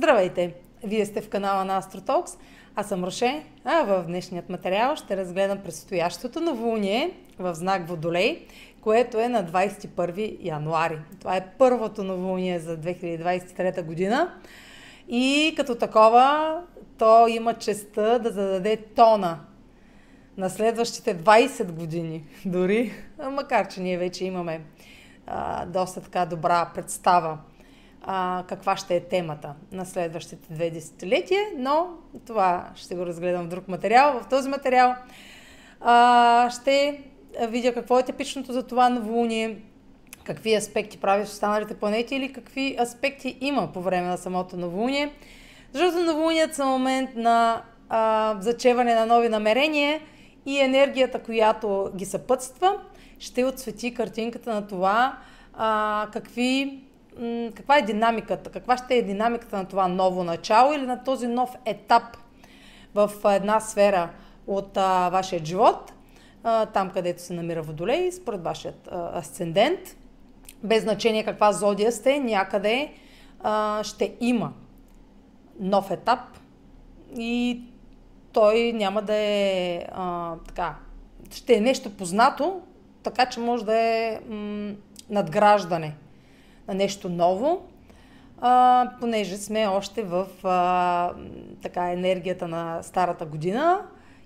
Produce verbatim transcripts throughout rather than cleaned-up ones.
Здравейте! Вие сте в канала на Астротолкс, аз съм Руше, а в днешният материал ще разгледам предстоящото новолуние в знак Водолей, което е на двадесет и първи януари. Това е първото новолуние за две хиляди двадесет и трета година и като такова то има честта да зададе тона на следващите двадесет години дори, макар че ние вече имаме а, доста така добра представа а, каква ще е темата на следващите две десетилетия, но това ще го разгледам в друг материал. В този материал а, ще видя какво е типичното за това новолуние, какви аспекти прави в останалите планети или какви аспекти има по време на самото новолуние. Защото новолуният е момент на а, зачеване на нови намерения и енергията, която ги съпътства, ще отсвети картинката на това а, какви, каква е динамиката, каква ще е динамиката на това ново начало или на този нов етап в една сфера от а, вашия живот, а, там където се намира Водолей, според вашият а, асцендент, без значение каква зодия сте, някъде а, ще има нов етап и той няма да е а, така, ще е нещо познато, така че може да е м, надграждане на нещо ново, а, понеже сме още в а, така, енергията на старата година,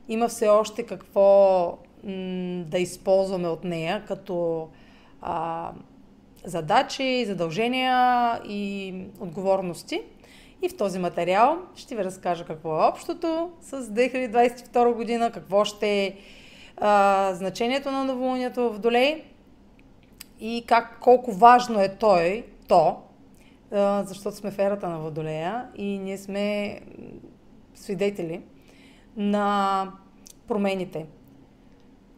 има все още какво м, да използваме от нея като а, задачи, задължения и отговорности. И в този материал ще ви разкажа какво е общото с две хиляди двадесет и втора година, какво ще е а, значението на новолунието в Водолей и как, колко важно е той, то, а, защото сме в ерата на Водолея и ние сме свидетели на промените,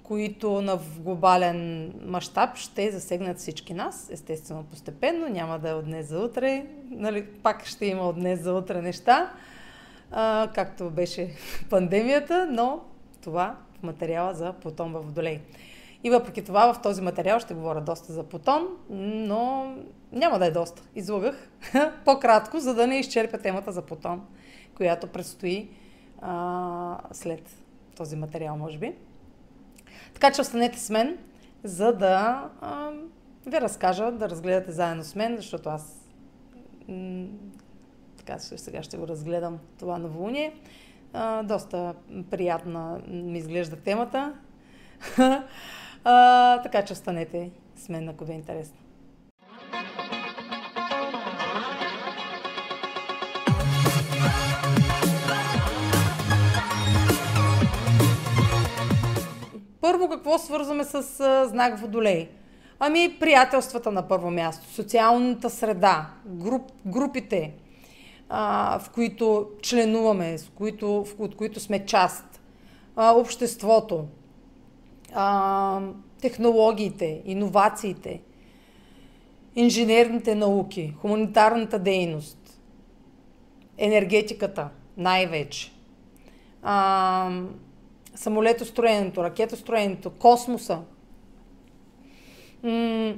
които на глобален мащаб ще засегнат всички нас, естествено постепенно, няма да е от днес за утре, нали, пак ще има от днес за утре неща, а, както беше пандемията, но това в материала за Плутон във Водолей. И въпреки това в този материал ще говоря доста за Плутон, но няма да е доста, излъгах по-кратко, за да не изчерпя темата за Плутон, която предстои а, след този материал, може би. Така че останете с мен, за да а, ви разкажа, да разгледате заедно с мен, защото аз така сега ще го разгледам това новолуние. А, доста приятна ми изглежда темата. а, така че останете с мен, ако ви е интересно. Първо, какво свързваме с а, знак Водолей? Ами приятелствата на първо място, социалната среда, груп, групите, а, в които членуваме, с които, в, от които сме част, а, обществото, а, технологиите, иновациите, инженерните науки, хуманитарната дейност, енергетиката най-вече, а, самолетостроенето, ракетостроенето, космоса. М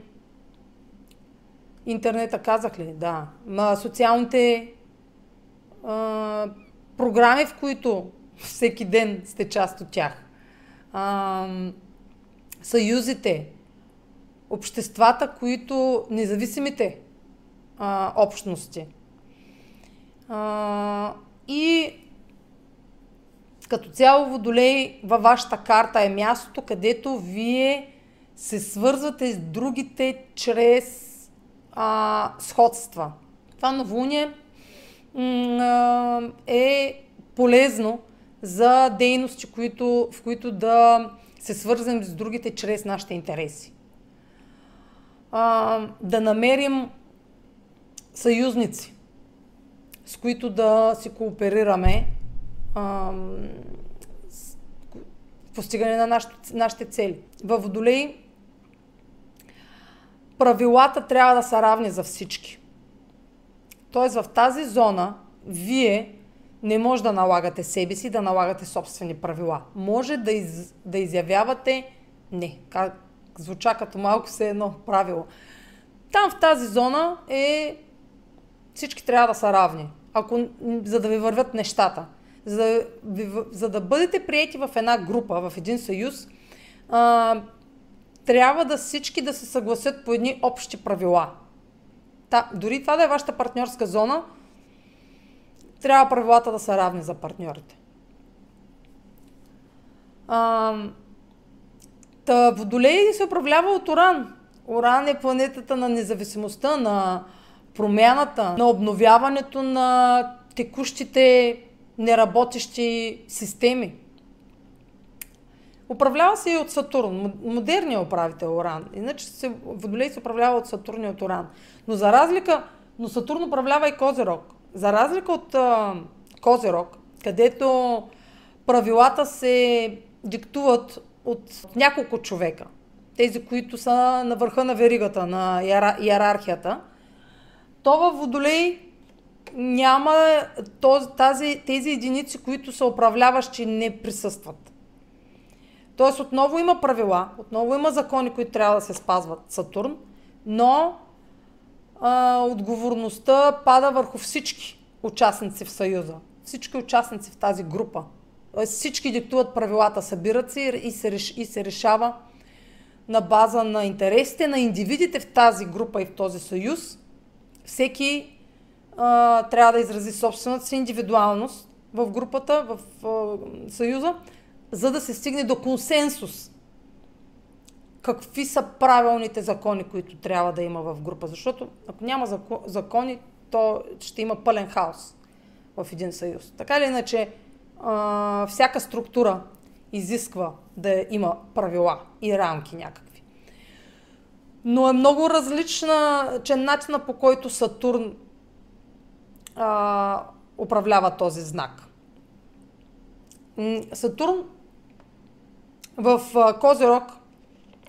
интернета казах ли? Да. Ма, социалните а, програми, в които всеки ден сте част от тях. А, съюзите, обществата, които независимите а, общности. А, и като цяло Водолей във вашата карта е мястото, където вие се свързвате с другите чрез а, сходства. Това новолуние е полезно за дейности, които, в които да се свързваме с другите чрез нашите интереси. А, да намерим съюзници, с които да си кооперираме постигане на нашите, нашите цели. Във Водолей правилата трябва да са равни за всички. Тоест в тази зона вие не може да налагате себе си, да налагате собствени правила. Може да, из, да изявявате не. Как, звуча като малко се едно правило. Там в тази зона е всички трябва да са равни. ако, за да ви вървят нещата. За да, ви, за да бъдете приети в една група, в един съюз, а, трябва да всички да се съгласят по едни общи правила. Та, дори това да е вашата партньорска зона, трябва правилата да са равни за партньорите. А, та, Водолей се управлява от Уран. Уран е планетата на независимостта, на промяната, на обновяването на текущите неработещи системи. Управлява се и от Сатурн. Модерният управител Уран. Иначе се, Водолей се управлява от Сатурн и от Уран. Но за разлика, но Сатурн управлява и Козирог. За разлика от а, Козирог, където правилата се диктуват от няколко човека. Тези, които са на върха на веригата, на иерархията. То във Водолей няма този, тези единици, които са управляващи, не присъстват. Тоест отново има правила, отново има закони, които трябва да се спазват, Сатурн, но а, отговорността пада върху всички участници в Съюза, всички участници в тази група. Тоест всички диктуват правилата, събират се и се, и се решава на база на интересите на индивидите в тази група и в този съюз. Всеки а, трябва да изрази собствената си индивидуалност в групата, в а, съюза, за да се стигне до консенсус. Какви са правилните закони, които трябва да има в група? Защото ако няма закони, то ще има пълен хаос в един съюз. Така или иначе, а, всяка структура изисква да има правила и рамки някакви. Но е много различна, че начина, по който Сатурн а, управлява този знак. Сатурн в Козирог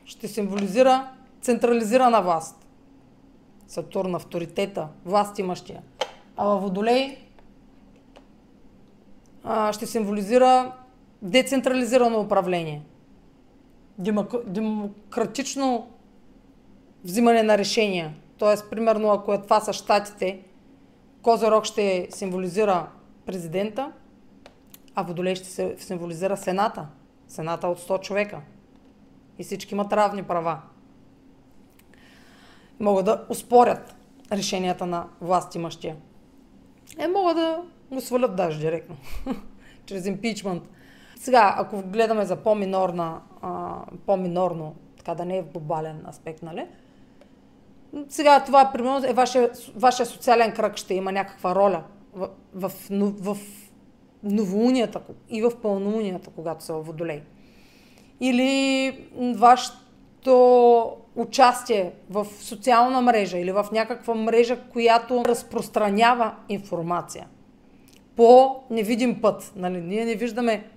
ще символизира централизирана власт. Сатурн, авторитета, власт имащия. А във Водолей а, ще символизира децентрализирано управление. Демократично взимане на решения. Тоест, примерно, ако е това са щатите, Козирог ще символизира президента, а Водолей ще се символизира Сената. Сената от сто човека. И всички имат равни права. Могат да успорят решенията на власт имащия. Е, могат да го свалят даже директно. Чрез импичмент. Сега, ако гледаме за по-минорна, по-минорно, така да не е в глобален аспект, нали? Сега това, примерно, е вашия, вашия социален кръг ще има някаква роля в, в, в новолунията и в пълнолунията, когато са в Водолей. Или вашето участие в социална мрежа или в някаква мрежа, която разпространява информация по невидим път. Нали? Ние не виждаме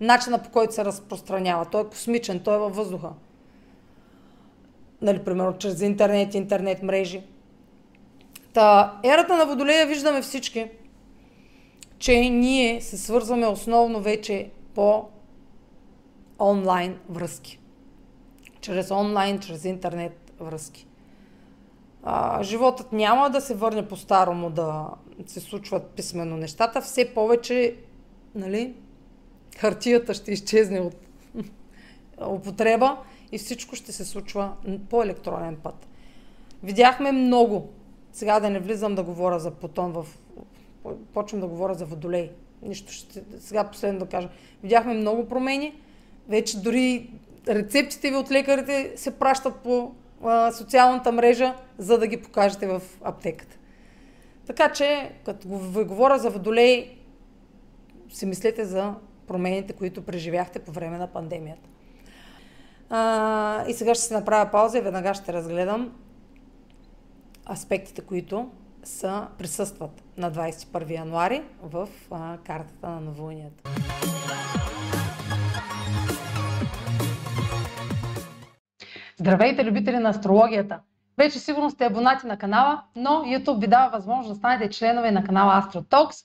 начина, по който се разпространява. Той е космичен, той е във въздуха. Нали, примерно, чрез интернет, интернет мрежи. Та, ерата на Водолея виждаме всички, че ние се свързваме основно вече по онлайн връзки. Чрез онлайн, чрез интернет връзки. А, животът няма да се върне по-старому, да се случват писмено нещата. Все повече, нали, хартията ще изчезне от употреба и всичко ще се случва по електронен път. Видяхме много. Сега да не влизам да говоря за Плутон в... Почвам да говоря за Водолей. Нищо ще... Сега последно да кажа. Видяхме много промени. Вече дори рецептите ви от лекарите се пращат по а, социалната мрежа, за да ги покажете в аптеката. Така че, като ви говоря за Водолей, си мислете за промените, които преживяхте по време на пандемията. А, и сега ще си направя пауза и веднага ще разгледам аспектите, които са, присъстват на двадесет и първи януари в а, картата на новолунията. Здравейте, любители на астрологията! Вече сигурно сте абонати на канала, но YouTube ви дава възможност да станете членове на канала Астротолкс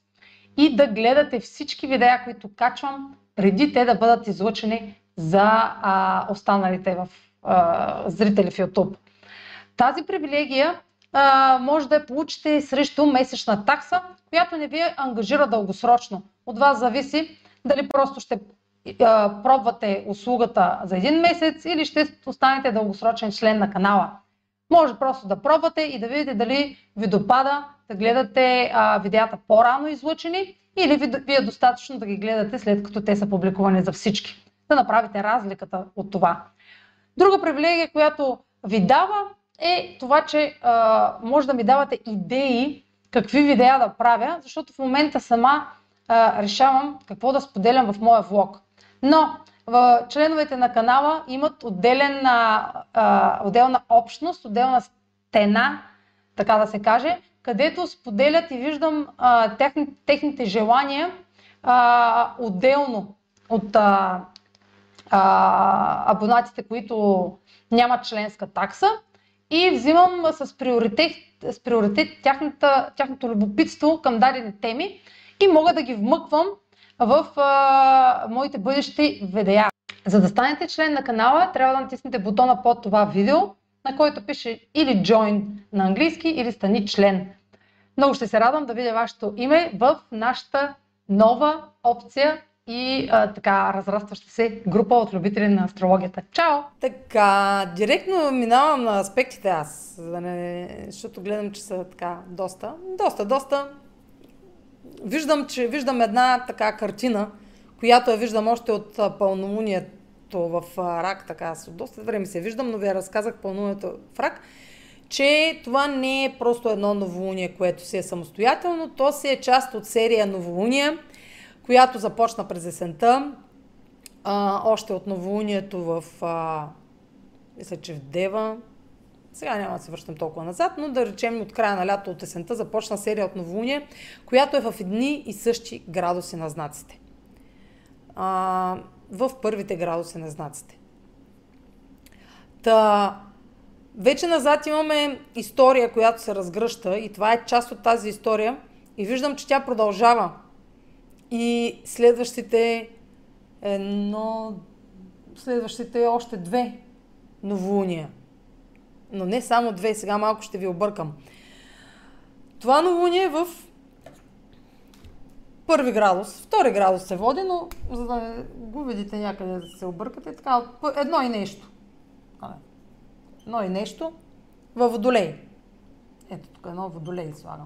и да гледате всички видеа, които качвам, преди те да бъдат излъчени за а, останалите в, а, зрители в YouTube. Тази привилегия а, може да я получите срещу месечна такса, която не ви ангажира дългосрочно. От вас зависи дали просто ще а, пробвате услугата за един месец или ще останете дългосрочен член на канала. Може просто да пробвате и да видите дали ви допада да гледате а, видеята по-рано излъчени или ви, ви е достатъчно да ги гледате след като те са публикувани за всички. Да направите разликата от това. Друга привилегия, която ви дава, е това, че а, може да ми давате идеи какви видеа да правя, защото в момента сама а, решавам какво да споделям в моя влог. Но в, членовете на канала имат отделена, а, отделна общност, отделна стена, така да се каже, където споделят и виждам а, техни, техните желания а, отделно от а, а, абонатите, които нямат членска такса, и взимам с приоритет, с приоритет тяхната, тяхното любопитство към дадени теми и мога да ги вмъквам в а, моите бъдещи видеа. За да станете член на канала, трябва да натиснете бутона под това видео, на който пише или Join на английски, или Стани член. Много ще се радвам да видя вашето име в нашата нова опция и а, така разрастваща се група от любители на астрологията. Чао! Така, директно минавам на аспектите аз, да не, защото гледам, че са така доста, доста, доста. Виждам, че виждам една така картина, която я виждам още от пълнолунието в Рак, така аз от доста време се виждам, но ви я разказах пълнолунието в Рак, че това не е просто едно новолуние, което си е самостоятелно, то си е част от серия новолуния, която започна през есента, а, още от новолунието в, а, мисля, че в Дева. Сега няма да се връщам толкова назад, но да речем от края на лято, от есента, започна серия от новолуния, която е в едни и същи градуси на знаците. А, в първите градуси на знаците. Та, вече назад имаме история, която се разгръща, и това е част от тази история, и виждам, че тя продължава. И следващите едно, следващите още две новолуния. Но не само две, сега малко ще ви объркам. Това новолуние е в първи градус, втори градус се води, но за да не го видите някъде да се объркате, така едно и нещо. Едно и нещо във Водолей. Ето тук едно Водолей слагам.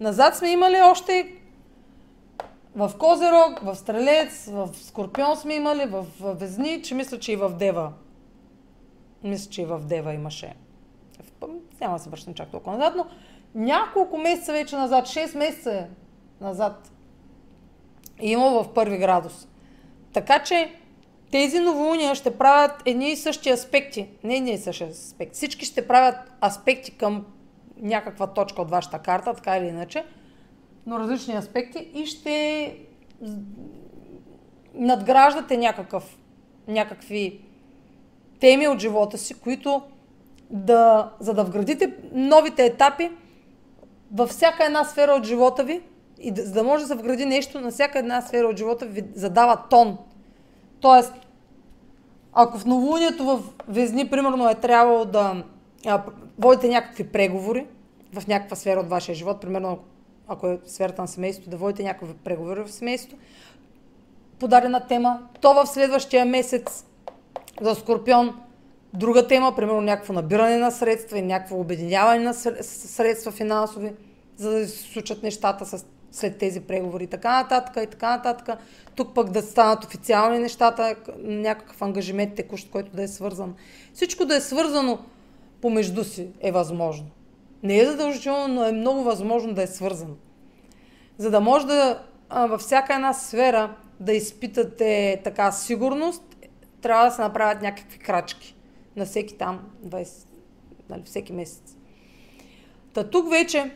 Назад сме имали още в Козирог, в Стрелец, в Скорпион сме имали, в Везни, че мисля, че и в Дева. Мисля, че и в Дева имаше. Няма да се връщам чак толкова назад, но няколко месеца вече назад, шест месеца назад има в първи градус. Така че тези новолуния ще правят едни и същи аспекти. Не едни и същи аспекти. Всички ще правят аспекти към някаква точка от вашата карта, така или иначе, но различни аспекти, и ще надграждате някакъв, някакви теми от живота си, които да, за да вградите новите етапи във всяка една сфера от живота ви, и да, за да може да се вгради нещо на всяка една сфера от живота ви, задава тон. Тоест, ако в новолунието в Везни, примерно, е трябвало да а, водите някакви преговори в някаква сфера от вашия живот, примерно, ако е сферата на семейството, да водите някакви преговори в семейството по дадена тема, то в следващия месец за Скорпион друга тема, примерно някакво набиране на средства и някакво обединяване на средства финансови, за да се случат нещата след тези преговори и така нататък и така нататък. Тук пък да станат официални нещата, някакъв ангажимент текущ, който да е свързан. Всичко да е свързано помежду си е възможно. Не е задължително, но е много възможно да е свързано. За да може да а, във всяка една сфера да изпитате така сигурност, трябва да се направят някакви крачки на всеки там, двайсет, нали, всеки месец. Та тук вече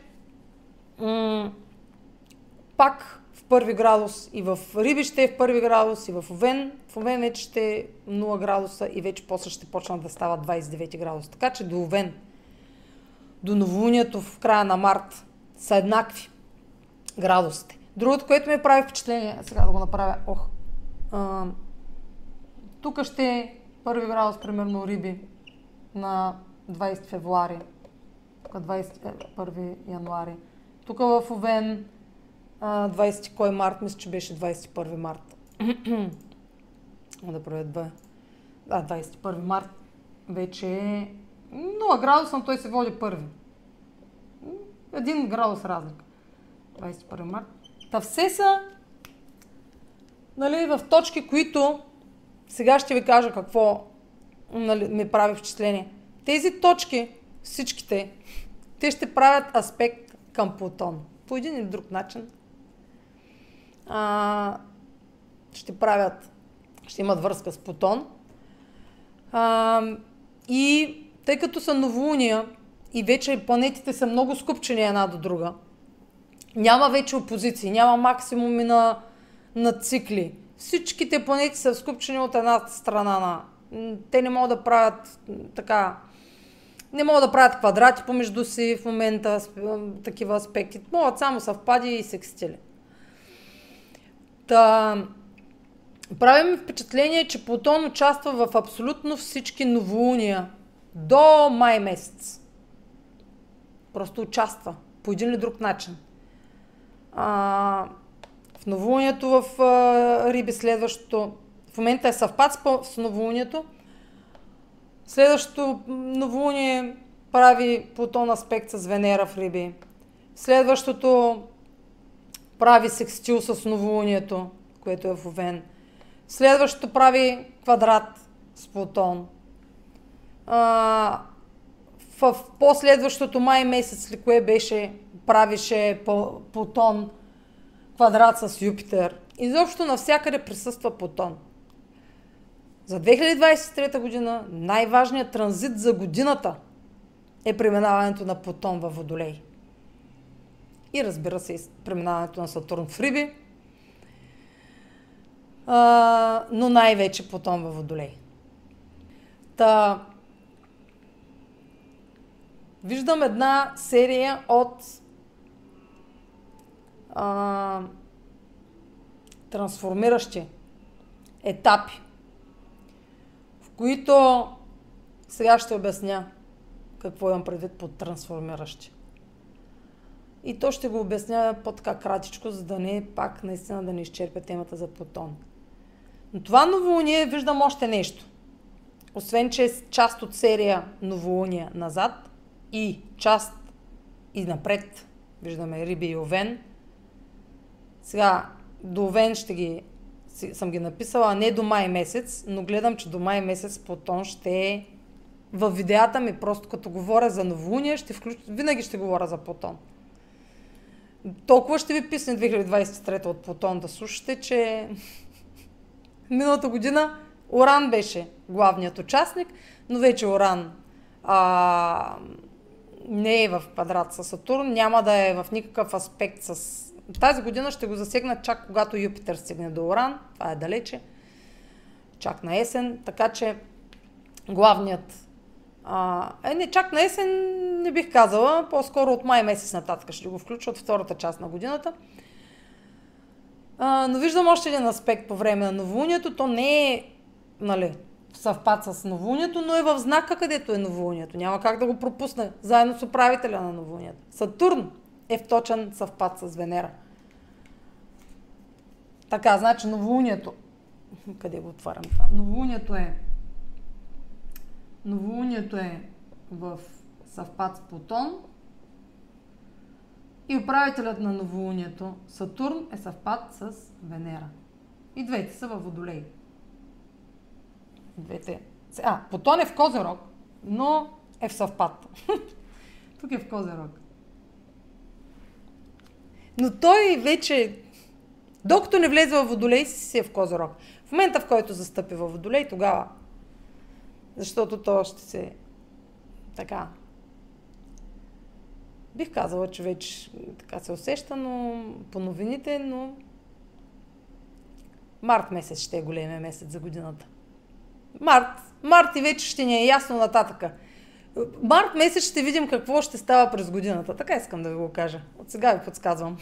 пак в първи градус, и в Риби ще е в първи градус, и в Овен. В Овен вече ще е нула градуса и вече после ще почнат да става двайсет и девет градуса. Така че до Овен, до новолунието в края на март са еднакви градусите. Другото, което ми прави впечатление, сега да го направя, ох, а, тук ще е първи градус, примерно Риби, на двайсети февруари, тук двадесет и първи януари. Тук в Овен, двадесети кой март, мисля, че беше двадесет и първи март. Да правя две. А, двадесет и първи март вече е нула градуса, той се води първи. Един градус разлика. двадесет и първи март. Та все са, нали, в точки, които сега ще ви кажа какво, нали, ми прави впечатление. Тези точки, всичките, те ще правят аспект към Плутон. По един или друг начин а, ще правят, ще имат връзка с Плутон. А, и тъй като са новолуния и вече планетите са много скупчени една до друга, няма вече опозиции, няма максимуми на, на цикли. Всичките планети са скупчени от една страна на... Те не могат да правят така... Не могат да правят квадрати помежду си в момента, такива аспекти. Могат само съвпади и секстили. Та... Правим впечатление, че Плутон участва в абсолютно всички новолуния до май месец. Просто участва по един или друг начин. А, в новолунието в а, Риби следващото, в момента е съвпад с новолунието, следващото новолуние прави Плутон аспект с Венера в Риби, следващото прави секстил с новолунието, което е в Овен, следващото прави квадрат с Плутон, а, в последващото май месец ли кое беше, правише Плутон квадрат с Юпитер. Изобщо навсякъде присъства Плутон. За две хиляди двадесет и трета година най-важният транзит за годината е преминаването на Плутон във Водолей. И разбира се, преминаването на Сатурн в Риби, а, но най-вече Плутон във Водолей. Та... Виждам една серия от а, трансформиращи етапи, в които сега ще обясня какво имам предвид под трансформиращи. И то ще го обясня по-така кратичко, за да не пак наистина да не изчерпя темата за Плутон. Но това новолуние виждам още нещо. Освен, че е част от серия новолуния назад и част и напред, виждаме Риби и Овен. Сега до Овен ще ги, съм ги написала, не до май месец, но гледам, че до май месец Плутон ще е във видеята ми, просто като говоря за новолуния, ще включ... винаги ще говоря за Плутон. Толкова ще ви писне две хиляди двадесет и трета от Плутон да слушате, че миналата година Уран беше главният участник, но вече Уран а... не е в квадрат с Сатурн, няма да е в никакъв аспект с... Тази година ще го засегна чак когато Юпитер стигне до Уран, това е далече, чак на есен, така че главният... А... Е, не, чак на есен не бих казала, по-скоро от май месец нататък ще го включа от втората част на годината. А, но виждам още един аспект по време на новолунието, то не е, нали, съвпад с новолунието, но е в знака, където е новолунието. Няма как да го пропусне заедно с управителя на новолунието. Сатурн е в точен съвпад с Венера. Така, значи новолунието... Къде го отварям това? Новолунието е... Новолунието е в съвпад с Плутон и управителят на новолунието Сатурн е съвпад с Венера. И двете са във Водолей. Двете. А, Плутон е в Козирог, но е в съвпад. Тук е в Козирог. Но той вече, докато не влезе във Водолей, си е в Козирог. В момента, в който застъпи във Водолей, тогава. Защото то ще се... Така. Бих казала, че вече така се усеща, но по новините, но... Март месец ще е големия месец за годината. Март. Март и вече ще ни е ясно нататъка. Март месец ще видим какво ще става през годината. Така искам да ви го кажа. От сега ви подсказвам.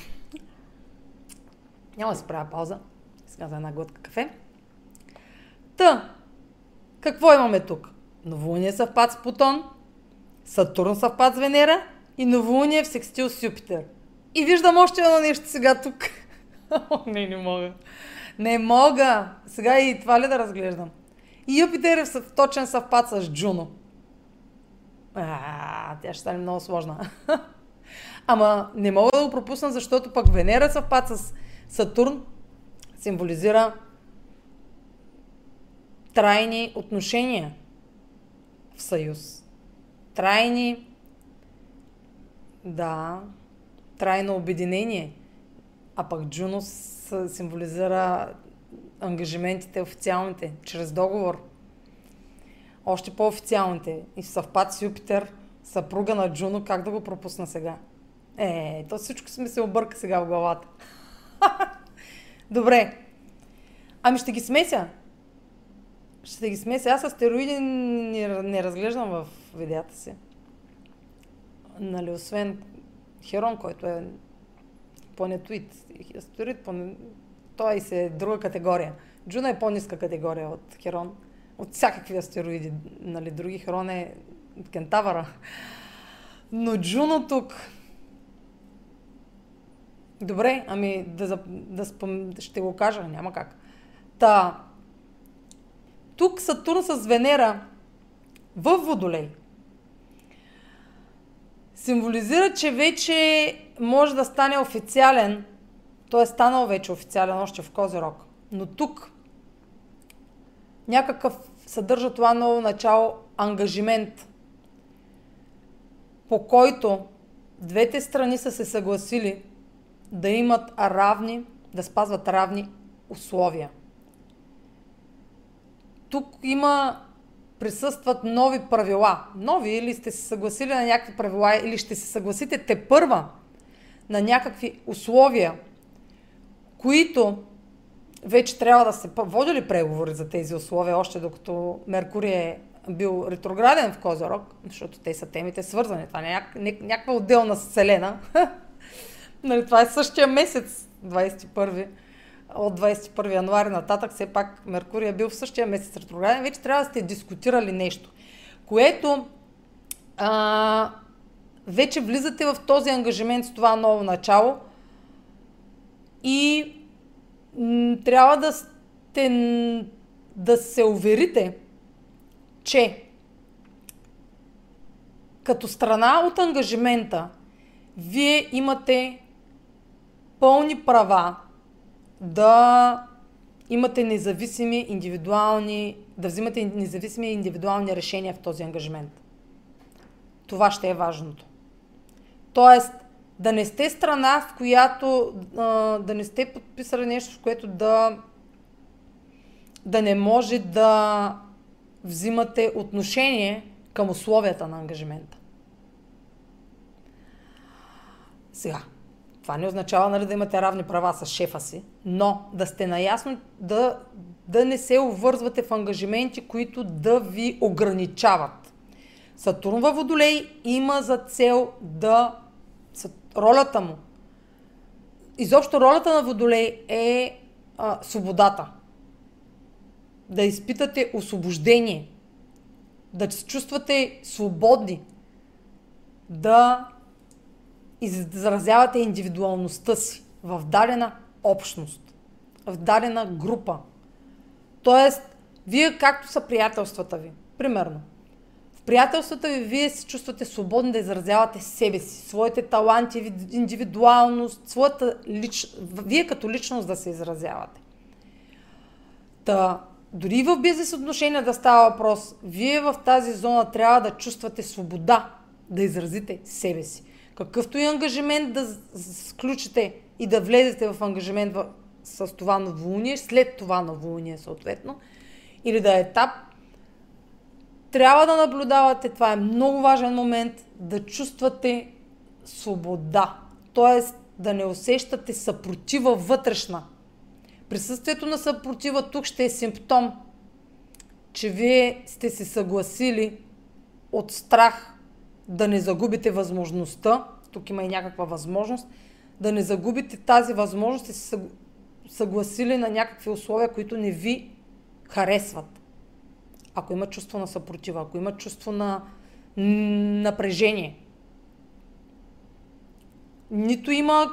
Няма да си правя пауза. Сега за една глътка кафе. Та, какво имаме тук? Новолуние съвпад с Плутон, Сатурн съвпад с Венера и новолуние в секстил с Юпитер. И виждам още едно нещо сега тук. не, не мога. Не мога. Сега и това ли да разглеждам? И Юпитер е в точен съвпад с Джуно. А, тя ще стане много сложна. Ама не мога да го пропусна, защото пък Венера съвпад с Сатурн символизира трайни отношения в съюз. Трайни, да, трайно обединение. А пък Джуно символизира ангажиментите официалните, чрез договор. Още по-официалните. И в съвпад с Юпитер, съпруга на Джуно, как да го пропусна сега? Е, то всичко ми се обърка сега в главата. Добре. Ами ще ги смеся. Ще ги смеся. Аз астероиди не, не разглеждам в видеята си. Нали, освен Хирон, който е планетоид. Астероид, планет... той си е друга категория. Джуно е по-ниска категория от Хирон. От всякакви астероиди. Нали, други Хирон е от кентавъра. Но Джуно тук... Добре, ами да, да спом... ще го кажа, няма как. Та... Тук Сатурн с Венера в Водолей символизира, че вече може да стане официален. Той е станал вече официален още в Козирог. Но тук някакъв съдържа това ново начало ангажимент, по който двете страни са се съгласили да имат равни, да спазват равни условия. Тук има, присъстват нови правила. Нови, или сте се съгласили на някакви правила, или ще се съгласите тепърва на някакви условия, които вече трябва да се водили преговори за тези условия, още докато Меркурий е бил ретрограден в Козирог, защото те са темите свързани. Това е някаква отделна вселена. Нали, това е същия месец, двадесет и първи. От двадесет и първи януари нататък, все пак Меркурий е бил в същия месец ретрограден, вече трябва да сте дискутирали нещо, което а, вече влизате в този ангажимент с това ново начало и м, трябва да, сте, да се уверите, че като страна от ангажимента вие имате пълни права да имате независими индивидуални, да взимате независими индивидуални решения в този ангажимент. Това ще е важното. Тоест, да не сте страна, в която да не сте подписали нещо, в което да, да не може да взимате отношение към условията на ангажимента. Сега. Това не означава, нали, да имате равни права с шефа си, но да сте наясно да, да не се увързвате в ангажименти, които да ви ограничават. Сатурн във Водолей има за цел да... Ролята му... Изобщо ролята на Водолей е а, свободата. Да изпитате освобождение. Да се чувствате свободни. Да... изразявате индивидуалността си в дадена общност, в дадена група. Тоест, вие както са приятелствата ви, примерно, в приятелствата ви вие се чувствате свободни да изразявате себе си, своите таланти, индивидуалност, своята лич... вие като личност да се изразявате. Та, дори в бизнес отношения да става въпрос, вие в тази зона трябва да чувствате свобода да изразите себе си. Какъвто и ангажимент да сключите и да влезете в ангажимент с това новолуние, след това новолуние съответно, или да е етап, трябва да наблюдавате, това е много важен момент, да чувствате свобода, т.е. да не усещате съпротива вътрешна. Присъствието на съпротива тук ще е симптом, че вие сте се съгласили от страх да не загубите възможността, тук има и някаква възможност, да не загубите тази възможност и се съгласили на някакви условия, които не ви харесват. Ако има чувство на съпротива, ако има чувство на напрежение, нито има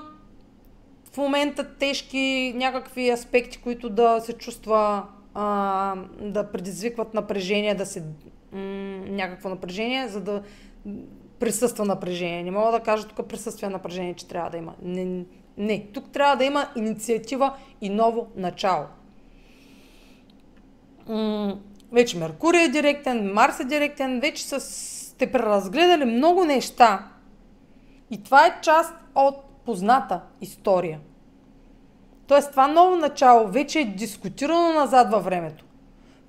в момента тежки някакви аспекти, които да се чувства, а, да предизвикват напрежение, да се м- някакво напрежение, за да присъства напрежение. Не мога да кажа тук присъствие напрежение, че трябва да има. Не, не, тук трябва да има инициатива и ново начало. М- вече Меркурий е директен, Марс е директен, вече са, сте преразгледали много неща. И това е част от позната история. Тоест това ново начало вече е дискутирано назад във времето.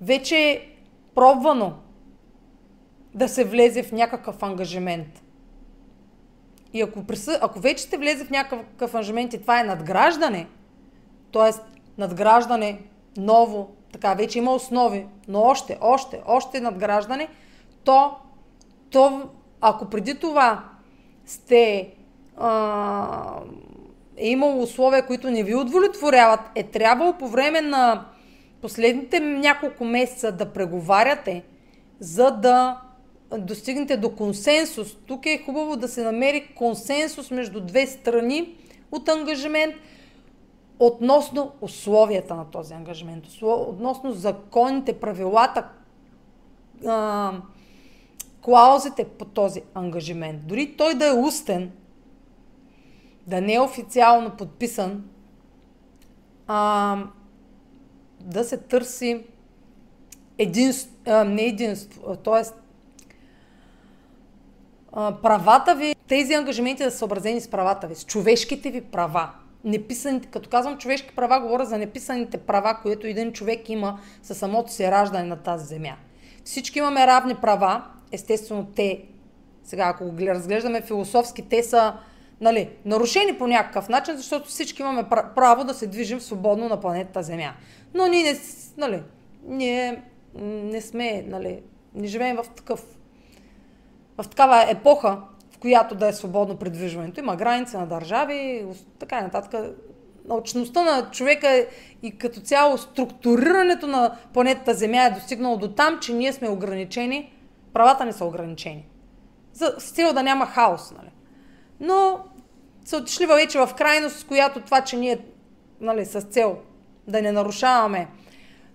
Вече е пробвано да се влезе в някакъв ангажимент. И ако, присъ... ако вече сте влезе в някакъв ангажимент и това е надграждане, т.е. надграждане ново, така вече има основи, но още, още, още надграждане, то, то ако преди това сте а, е имало условия, които не ви удовлетворяват, е трябвало по време на последните няколко месеца да преговаряте, за да достигнете до консенсус. Тук е хубаво да се намери консенсус между две страни от ангажимент относно условията на този ангажимент, относно законите, правилата, а, клаузите по този ангажимент. Дори той да е устен, да не е официално подписан, а, да се търси единство, а, не единство, т.е. правата ви, тези ангажименти да са съобразени с правата ви, с човешките ви права. Неписаните, като казвам човешки права, говоря за неписаните права, които един човек има със самото си раждане на тази земя. Всички имаме равни права, естествено те, сега ако го разглеждаме философски, те са, нали, нарушени по някакъв начин, защото всички имаме право да се движим свободно на планетата Земя. Но ние не, нали, ние не сме, нали, не живеем в такъв, в такава епоха, в която да е свободно придвижването. Има граница на държави, така и нататък. Научността на човека и като цяло структурирането на планетата Земя е достигнало до там, че ние сме ограничени, правата ни са ограничени. За, с цел да няма хаос, нали? Но се отишли вече в крайност, с която това, че ние, нали, с цел да не нарушаваме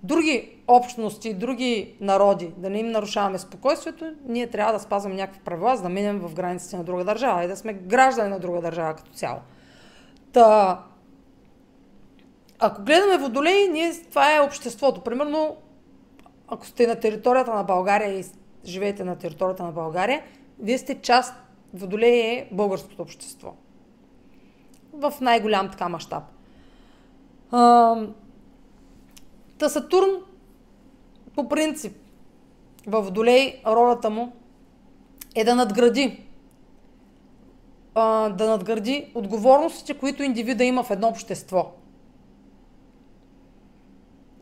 други общности, други народи, да не им нарушаваме спокойствието, ние трябва да спазваме някакви правила, за да минем в границите на друга държава и да сме граждани на друга държава като цяло. Та... Ако гледаме Водолей, ние, това е обществото. Примерно, ако сте на територията на България и живеете на територията на България, вие сте част, Водолей е българското общество. В най-голям така мащаб. Та Сатурн, по принцип, във Водолей, ролята му е да надгради. А, да надгради отговорностите, които индивида има в едно общество.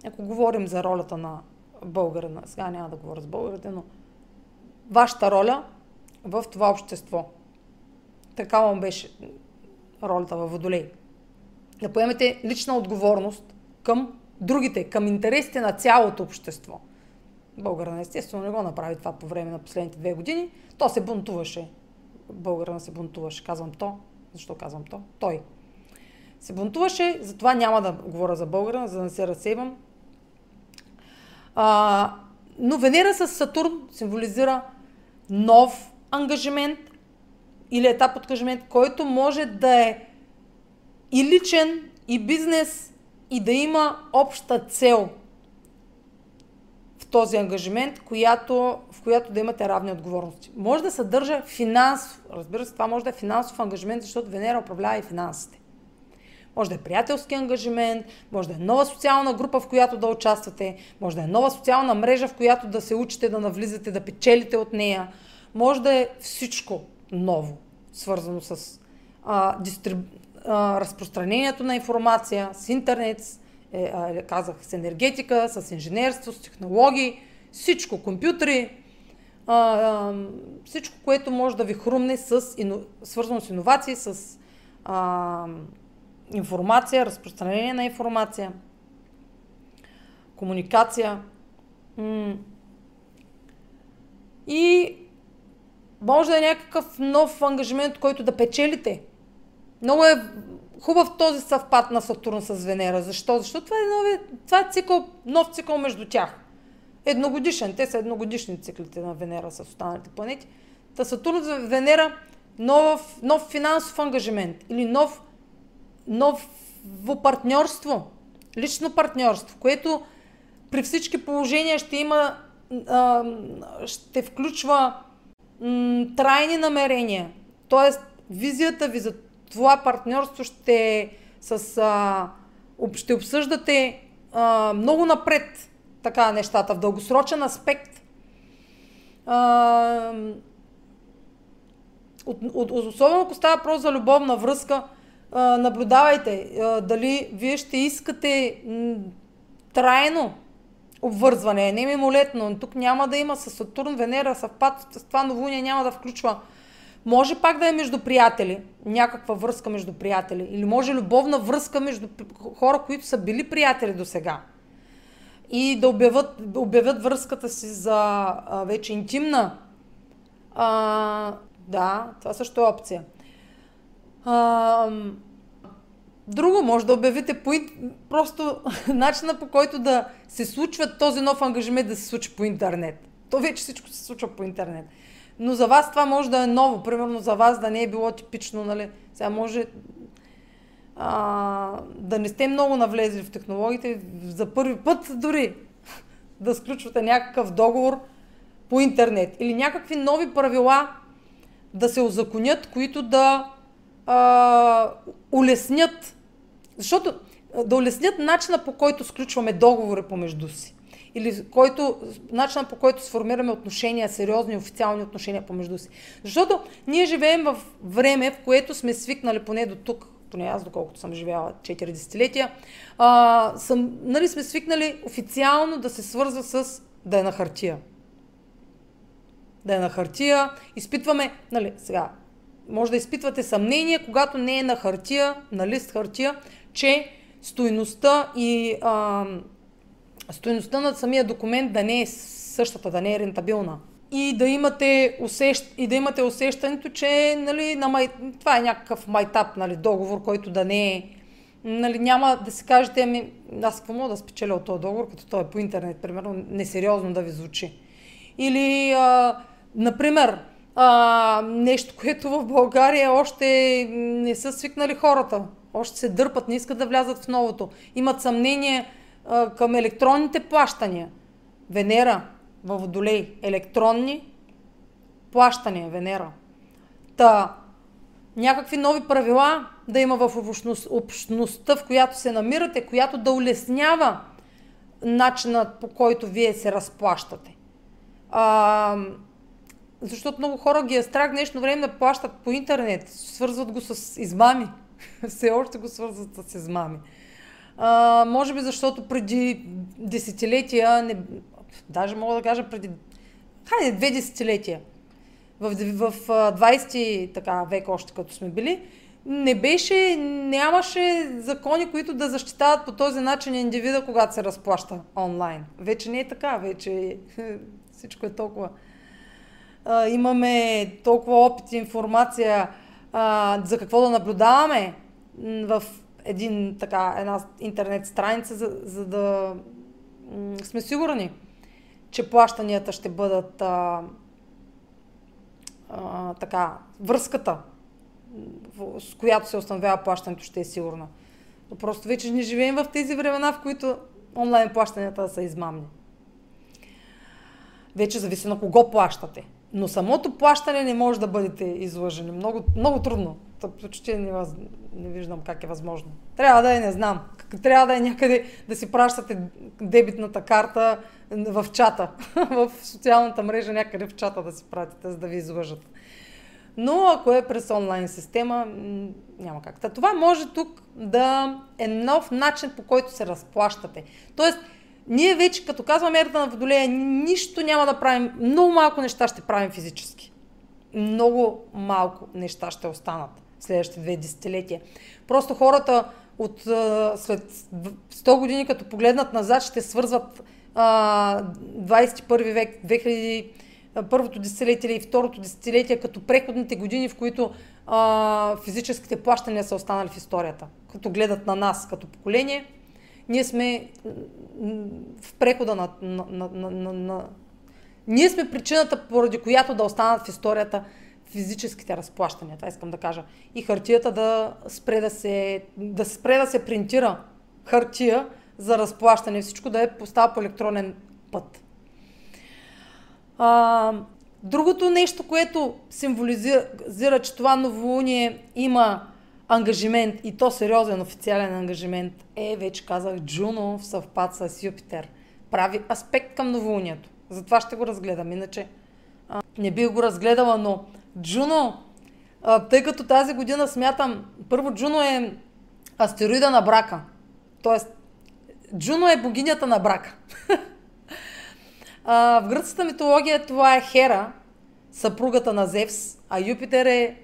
Ако говорим за ролята на българина, сега няма да говоря с българите, но вашата роля в това общество. Такава му беше ролята във Водолей. Да поемете лична отговорност към другите, към интересите на цялото общество. Българина естествено не го направи това по време на последните две години. То се бунтуваше. Българина се бунтуваше. Казвам то. Защо казвам то? Той се бунтуваше, затова няма да говоря за българина, за да не се разсейвам. А, но Венера с Сатурн символизира нов ангажимент или етап от ангажимент, който може да е и личен, и бизнес, и да има обща цел в този ангажимент, която, в която да имате равни отговорности. Може да съдържа финансов, разбира се, това може да е финансов ангажимент, защото Венера управлява и финансите. Може да е приятелски ангажимент, може да е нова социална група, в която да участвате, може да е нова социална мрежа, в която да се учите, да навлизате, да печелите от нея. Може да е всичко ново, свързано с а, дистриб... а, разпространението на информация, с интернет, е, а, казах, с енергетика, с инженерство, с технологии, всичко, компютри, а, а, всичко, което може да ви хрумне, с, ино... свързано с иновации, с... А, информация, разпространение на информация, комуникация. И може да е някакъв нов ангажимент, който да печелите. Много е хубав този съвпад на Сатурн с Венера. Защо? Защото това е, нови, това е цикъл, нов цикъл между тях. Едногодишен. Те са едногодишни циклите на Венера с останалите планети. Та Сатурн за Венера нов, нов финансов ангажимент или нов, ново партньорство, лично партньорство, което при всички положения ще има, а, ще включва м, трайни намерения. Тоест, визията ви за това партньорство ще, с, а, ще обсъждате а, много напред така нещата, в дългосрочен аспект. А, от, от, особено ако става просто за любовна връзка, а, наблюдавайте а, дали вие ще искате м, трайно обвързване, не мимолетно. Тук няма да има със Сатурн, Венера, съвпад, с това новолуние няма да включва. Може пак да е между приятели, някаква връзка между приятели, или може любовна връзка между хора, които са били приятели до сега. И да обявят, обявят връзката си за а, вече интимна. А, да, това също е опция. А, друго, може да обявите по просто начина, по който да се случва този нов ангажимент да се случи по интернет. То вече всичко се случва по интернет. Но за вас това може да е ново. Примерно за вас да не е било типично, нали? Сега може а, да не сте много навлезли в технологиите. За първи път дори да сключвате някакъв договор по интернет. Или някакви нови правила да се узаконят, които да а, улеснят. Защото да улеснят начина, по който сключваме договори помежду си. Или който, начинът, по който сформираме отношения, сериозни официални отношения помежду си. Защото ние живеем в време, в което сме свикнали, поне до тук, поне аз доколкото съм живяла четири десетилетия, а, съм, нали, сме свикнали официално да се свързва с да е на хартия. Да е на хартия, изпитваме, нали, сега, може да изпитвате съмнение, когато не е на хартия, на лист хартия, че стойността и... А, стойността на самия документ да не е същата, да не е рентабилна. И да имате, усещ... и да имате усещането, че нали, на май... това е някакъв майтап, нали, договор, който да не е... Нали, няма да си кажете, ами, аз какво мога да спечеля от този договор, като той е по интернет, примерно, несериозно да ви звучи. Или, а, например, а, нещо, което в България още не са свикнали хората, още се дърпат, не искат да влязат в новото, имат съмнение към електронните плащания. Венера във Водолей. Електронни плащания. Венера. Та, някакви нови правила да има в общността, в която се намирате, която да улеснява начинът, по който вие се разплащате. А, защото много хора ги е страх днешно време да плащат по интернет. Свързват го с измами. Все още го свързват с измами. А, може би защото преди десетилетия, не, даже мога да кажа преди, хайде, две десетилетия, в, в, в двайсети така, век още като сме били, не беше, нямаше закони, които да защитават по този начин индивида, когато се разплаща онлайн. Вече не е така, вече всичко е толкова. А, имаме толкова опит и информация а, за какво да наблюдаваме в един, така, една интернет страница, за, за да сме сигурни, че плащанията ще бъдат а, а, така, връзката, с която се установява плащането, ще е сигурна. Но просто вече не живеем в тези времена, в които онлайн плащанията са измамни. Вече зависи на кого плащате. Но самото плащане не може да бъдете излъжени. Много, много трудно. Почти не, въз... не виждам как е възможно. Трябва да е, не знам. Трябва да е някъде да си пращате дебитната карта в чата. В социалната мрежа някъде в чата да си пратите, за да ви излъжат. Но ако е през онлайн система, няма как. Та, това може тук да е нов начин, по който се разплащате. Тоест, ние вече, като казваме ерата на Водолея, нищо няма да правим, много малко неща ще правим физически. Много малко неща ще останат в следващите две десетилетия. Просто хората от след сто години, като погледнат назад, ще свързват а, двайсет и първи век, първото десетилетие и второто десетилетие като преходните години, в които а, физическите плащания са останали в историята. Като гледат на нас като поколение, ние сме в прехода на... на, на, на, на... Ние сме причината, поради която да останат в историята физическите разплащания, това искам да кажа. И хартията да спре да се, да спре да се принтира хартия за разплащане. Всичко да е поставя по електронен път. А, другото нещо, което символизира, че това новолуние има ангажимент, и то сериозен официален ангажимент, е, вече казах, Джуно в съвпад с Юпитер. Прави аспект към новолунието. Затова ще го разгледам, иначе а, не бих го разгледала, но Джуно, а, тъй като тази година смятам, първо Джуно е астероида на брака, т.е. Джуно е богинята на брака. а, в гръцката митология това е Хера, съпругата на Зевс, а Юпитер е,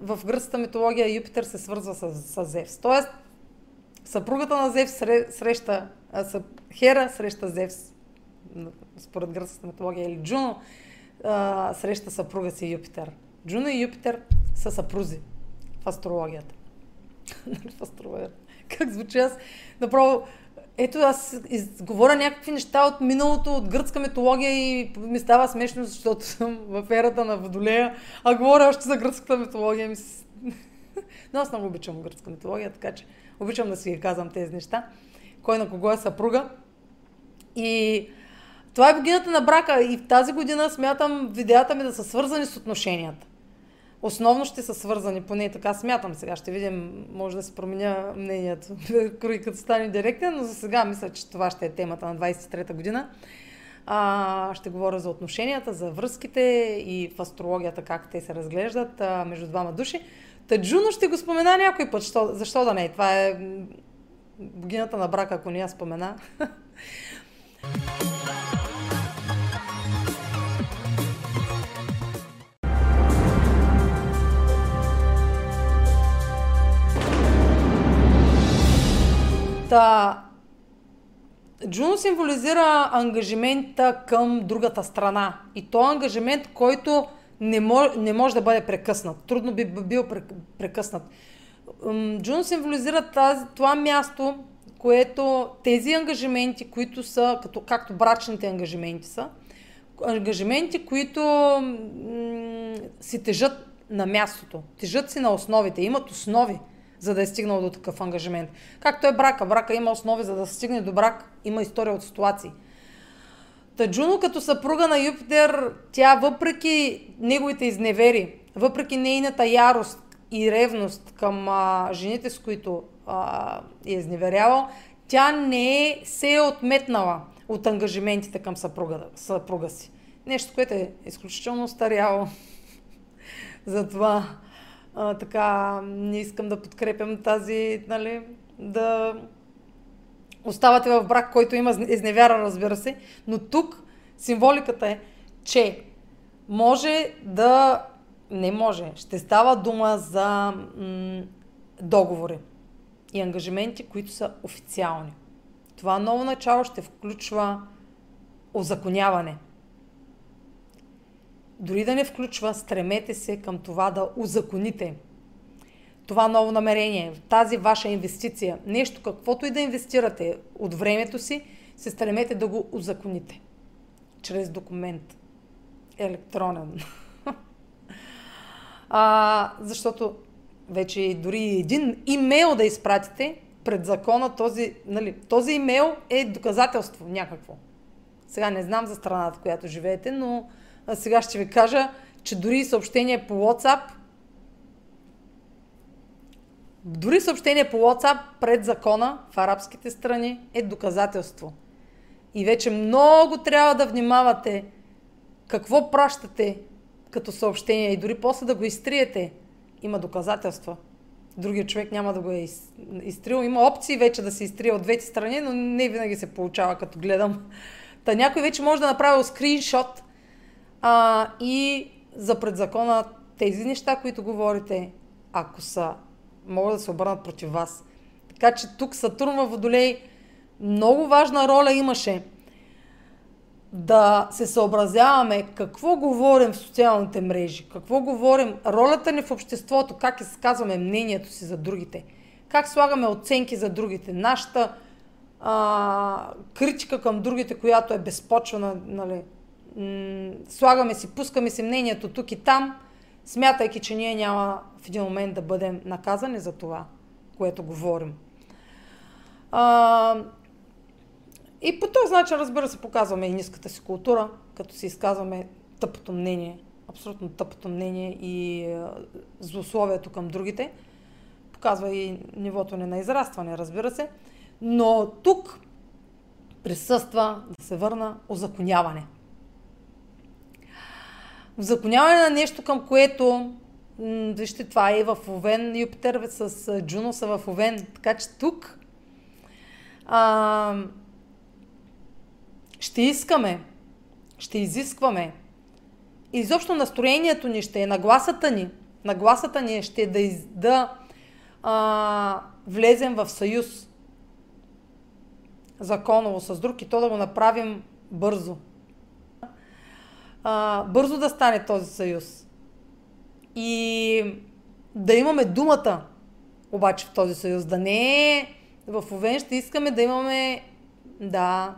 в гръцката митология Юпитер се свързва с, с Зевс, т.е. съпругата на Зевс среща, а, съп... Хера среща Зевс. Според гръцката митология, или Джуно а, среща съпруга си Юпитер. Джуно и Юпитер са съпрузи в астрологията. в астрологията. Как звучи аз? Направо, ето аз говоря някакви неща от миналото, от гръцка митология и ми става смешно, защото съм в ерата на Водолея, а говоря още за гръцката митология. Ми с... Но аз много обичам гръцка митология, така че обичам да си ги казвам тези неща. Кой на кого е съпруга. И това е богинята на брака и в тази година смятам видеята ми да са свързани с отношенията. Основно ще са свързани, поне така смятам сега. Ще видим, може да се променя мнението, като стане директен, но за сега мисля, че това ще е темата на двайсет и трета година. А, ще говоря за отношенията, за връзките и в астрологията как те се разглеждат а, между двама души. Та Джуно ще го спомена някой път, защо, защо да не? Това е богинята на брака, ако не я спомена. Джуно символизира ангажимента към другата страна. И то е ангажимент, който не може, не може да бъде прекъснат. Трудно би бил прекъснат. Джуно символизира тази, това място, което тези ангажименти, които са, като, както брачните ангажименти са, ангажименти, които си тежат на мястото, тежат си на основите, имат основи, за да е стигнал до такъв ангажимент. Както е брака. Брака има основи, за да се стигне до брак, има история от ситуации. Та Джуно като съпруга на Юпитер, тя въпреки неговите изневери, въпреки нейната ярост и ревност към а, жените, с които а, е изневерявал, тя не се е отметнала от ангажиментите към съпруга, съпруга си. Нещо, което е изключително старяло. Затова А, така, не искам да подкрепям тази, нали, да оставате в брак, който има изневяра, разбира се, но тук символиката е, че може да, не може, ще става дума за м, договори и ангажименти, които са официални. Това ново начало ще включва озаконяване. Дори да не включва, стремете се към това да узаконите това ново намерение, тази ваша инвестиция, нещо, каквото и да инвестирате от времето си, се стремете да го узаконите. Чрез документ. Електронен. а, защото вече дори един имейл да изпратите пред закона, този, нали, този имейл е доказателство някакво. Сега не знам за страната, в която живеете, но а сега ще ви кажа, че дори съобщение по WhatsApp, дори съобщение по WhatsApp пред закона в арабските страни е доказателство. И вече много трябва да внимавате какво пращате като съобщение и дори после да го изтриете. Има доказателства. Другият човек няма да го е изтрил. Има опции вече да се изтрие от двете страни, но не винаги се получава, като гледам. Та някой вече може да направи скриншот. А, и за пред закона тези неща, които говорите, ако са, могат да се обърнат против вас. Така че тук Сатурн във Водолей много важна роля имаше да се съобразяваме какво говорим в социалните мрежи, какво говорим, ролята ни в обществото, как изказваме мнението си за другите, как слагаме оценки за другите, нашата а, критика към другите, която е безпочвена, нали, слагаме си, пускаме си мнението тук и там, смятайки, че ние няма в един момент да бъдем наказани за това, което говорим. А, и по този начин, разбира се, показваме и ниската си култура, като си изказваме тъпото мнение, абсолютно тъпото мнение и злословието към другите. Показва и нивото ни на израстване, разбира се. Но тук присъства, да се върна, узаконяване. Узаконяване на нещо, към което, вижте, това е в Овен, Юпитер с Джуно са в Овен, така че тук а, ще искаме, ще изискваме. И изобщо настроението ни ще е, нагласата ни, нагласата ни ще е да, из, да а, влезем в съюз законово с друг и то да го направим бързо. А, бързо да стане този съюз. И да имаме думата обаче в този съюз. Да не е в Овен, ще искаме да имаме да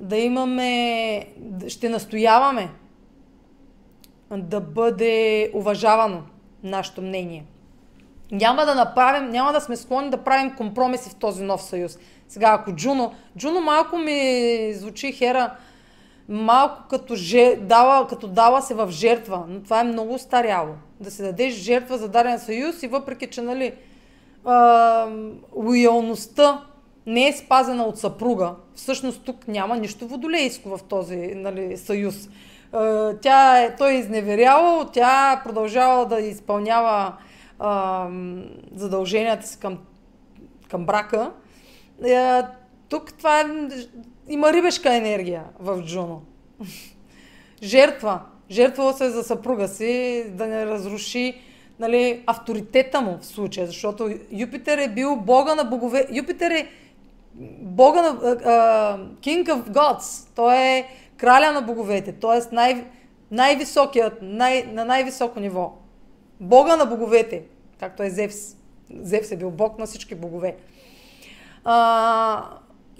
да имаме, ще настояваме да бъде уважавано нашето мнение. Няма да направим, няма да сме склонни да правим компромиси в този нов съюз. Сега, ако Джуно, Джуно малко ми звучи Хера, малко като, же, дала, като дала се в жертва, но това е много устаряло. Да се дадеш жертва за даден съюз и въпреки, че нали, а, лоялността не е спазена от съпруга, всъщност тук няма нищо водолейско в този нали, съюз. А, тя е, той е изневеряла, тя продължава да изпълнява а, задълженията си към, към брака. А, тук това е... Има рибешка енергия в Джуно. Жертва. Жертвала се за съпруга си, да не разруши нали, авторитета му в случая, защото Юпитер е бил бога на богове... Юпитер е бога на... Uh, King of Gods. Той е краля на боговете, т.е. Най- най-високият, най- на най-високо ниво. Бога на боговете, както е Зевс. Зевс е бил бог на всички богове. Uh,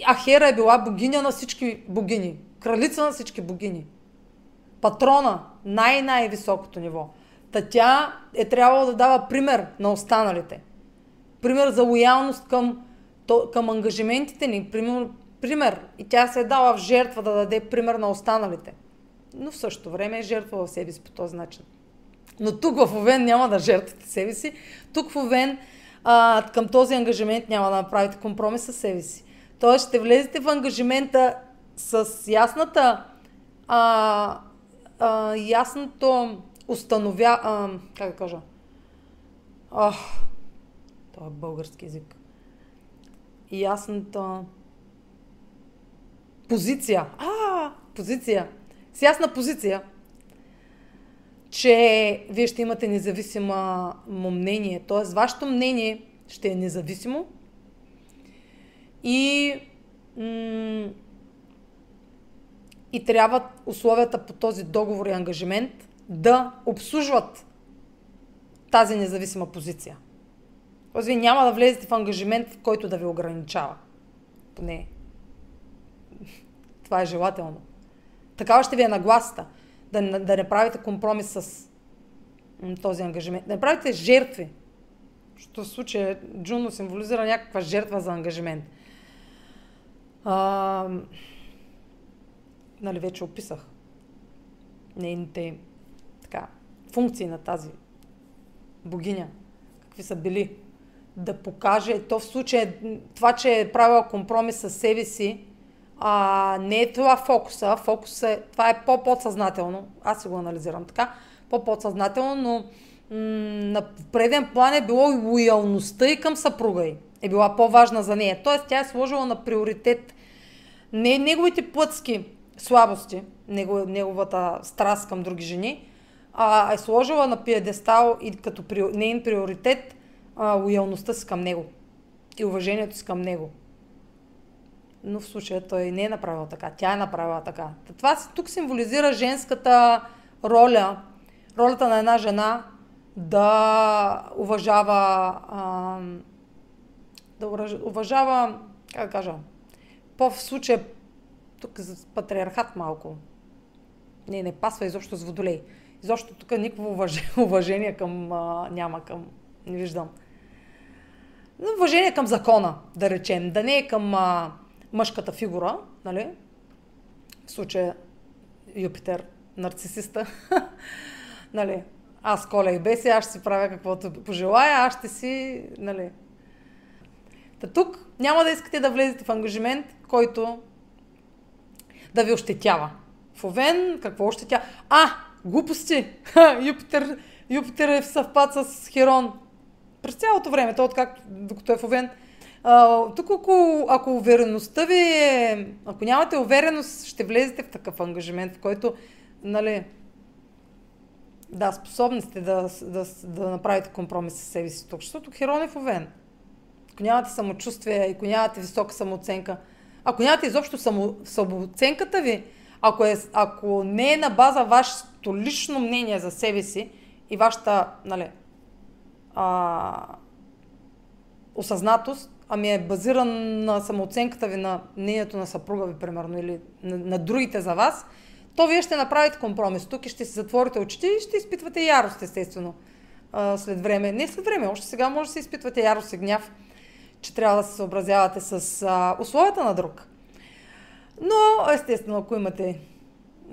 А Хера е била богиня на всички богини, кралица на всички богини, патрона, най-най-високото ниво. Та тя е трябвало да дава пример на останалите. Пример за лоялност към, към ангажиментите ни, пример, пример. И тя се е дала в жертва да даде пример на останалите. Но в същото време е жертва в себе си по този начин. Но тук в Овен няма да жертвате себе си. Тук в Овен а, към този ангажимент няма да направите компромис със себе си. Т.е. ще влезете в ангажимента с ясната, а, а, ясното установя... А, как да кажа? Ох, това е български език. Ясната позиция. А, позиция. С ясна позиция, че вие ще имате независимо мнение. Т.е. вашето мнение ще е независимо. И, и трябва условията по този договор и ангажимент да обслужват тази независима позиция. Тоест вие няма да влезете в ангажимент, в който да ви ограничава. Поне това е желателно. Такава ще ви е нагласата. Да, да не правите компромис с този ангажимент. Да не правите жертви. Защото в случая Джуно символизира някаква жертва за ангажимент. А, нали вече описах нейните така, функции на тази богиня, какви са били, да покаже, то в случая това, че е правила компромис със себе си, а, не е това фокуса, фокус е, това е по-подсъзнателно, аз си го анализирам така, по-подсъзнателно, но на преден план е било и лоялността и към съпруга й. Е била по-важна за нея. Тоест тя е сложила на приоритет не неговите плътски слабости, негов, неговата страст към други жени, а е сложила на пиедестал и като при, нейн приоритет а, лоялността си към него и уважението си към него. но в случая той не е направил така, тя е направила така. Това тук символизира женската роля, ролята на една жена да уважава, а, да уважава, как да кажа, по в случая, тук за патриархат малко, не, не пасва изобщо с Водолей. Изобщо тук никакво уважение към, а, няма към, не виждам. Уважение към закона, да речем, да не е към а, мъжката фигура, нали? В случая Юпитер, нарцисиста, нали? Аз коля и беси, аз ще си правя каквото пожелая, аз ще си, нали? Та тук няма да искате да влезете в ангажимент, който да ви ощетява. В Овен, какво ощетява? А, глупости! Юпитер, Юпитер е в съвпад с Хирон. През цялото време, то откакто, докато е в Овен. А, тук, ако, ако увереността ви е... Ако нямате увереност, ще влезете в такъв ангажимент, в който, нали... Да, способни сте да, да, да направите компромис с себе си тук, защото Хирон е в Овен. Ако нямате самочувствие, ако нямате висока самооценка, ако нямате изобщо само, самооценката ви, ако, е, ако не е на база вашето лично мнение за себе си и вашата, нали... А, осъзнатост, ами е базиран на самооценката ви, на мнението на съпруга ви, примерно, или на, на другите за вас, то вие ще направите компромис тук и ще си затворите очите и ще изпитвате ярост, естествено, а, след време. Не след време, още сега може да се изпитвате ярост и гняв, че трябва да се съобразявате с а, условията на друг. Но, естествено, ако имате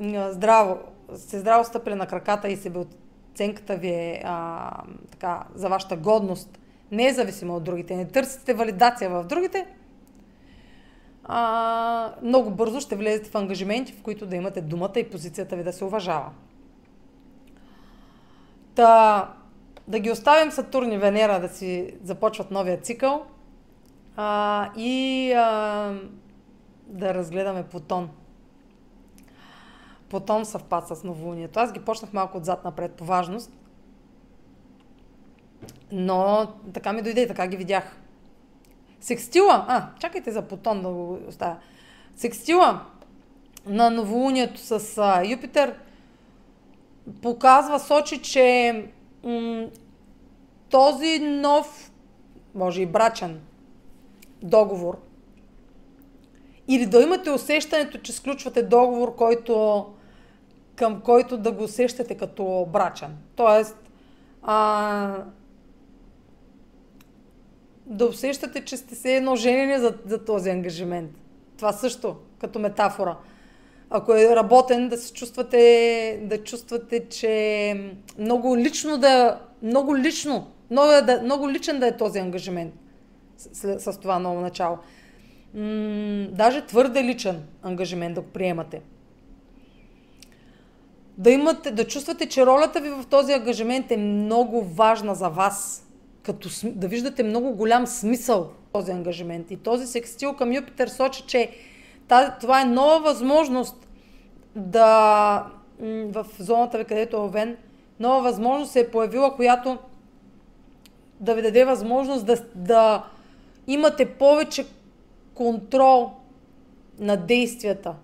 а, здраво, сте здраво стъпили на краката и себе от оценката ви е а, така, за вашата годност, не е зависима от другите, не търсите валидация в другите, а, много бързо ще влезете в ангажименти, в които да имате думата и позицията ви да се уважава. Та, да ги оставим Сатурн и Венера да си започват новия цикъл а, и а, да разгледаме Плутон. Плутон съвпад с новолунието. Аз ги почнах малко отзад напред по важност. Но така ми дойде, така ги видях. Секстила, а, чакайте за Плутон да го оставя. Секстила на новолунието с а, Юпитер показва, сочи, че този нов, може и брачен договор, или да имате усещането, че сключвате договор, който към който да го усещате като брачен. Тоест, а, да усещате, че сте се едно женени за, за този ангажимент. Това също, като метафора. Ако е работен, да се чувствате, да чувствате, че много лично да, много лично, много, да, много личен да е този ангажимент с, с, с това ново начало. М- даже твърде личен ангажимент да го приемате. Да имате, да чувствате, че ролята ви в този ангажимент е много важна за вас. Като да виждате много голям смисъл в този ангажимент. И този секстил към Юпитер сочи, че тази, това е нова възможност да в зоната ви, където е Овен, нова възможност се е появила, която да ви даде възможност да, да имате повече контрол на действията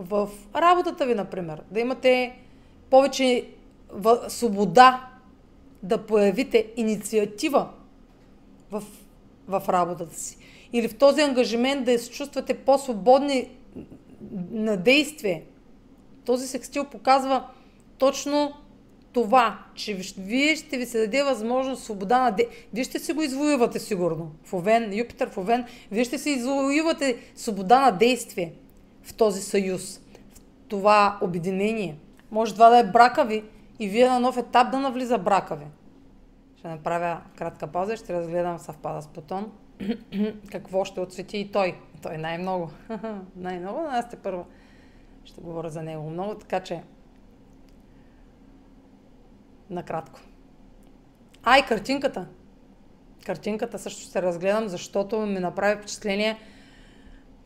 в работата ви, например. Да имате повече свобода да появите инициатива в, в работата си. Или в този ангажимент да се чувствате по-свободни на действие. Този секстил показва точно това, че вие ще ви се даде възможност свобода на... Де... Вие ще си го извоювате сигурно. В Овен, Юпитер в Овен, вие ще си извоювате свобода на действие в този съюз, в това обединение. Може това да е брака ви и вие на нов етап да навлиза брака ви. Ще направя кратка пауза и ще разгледам съвпада с Плутон. Какво ще отсвети и той. Той най-много. най-много, но аз сте първа. Ще говоря за него много, така че накратко. А, и картинката. Картинката също ще разгледам, защото ми направи впечатление,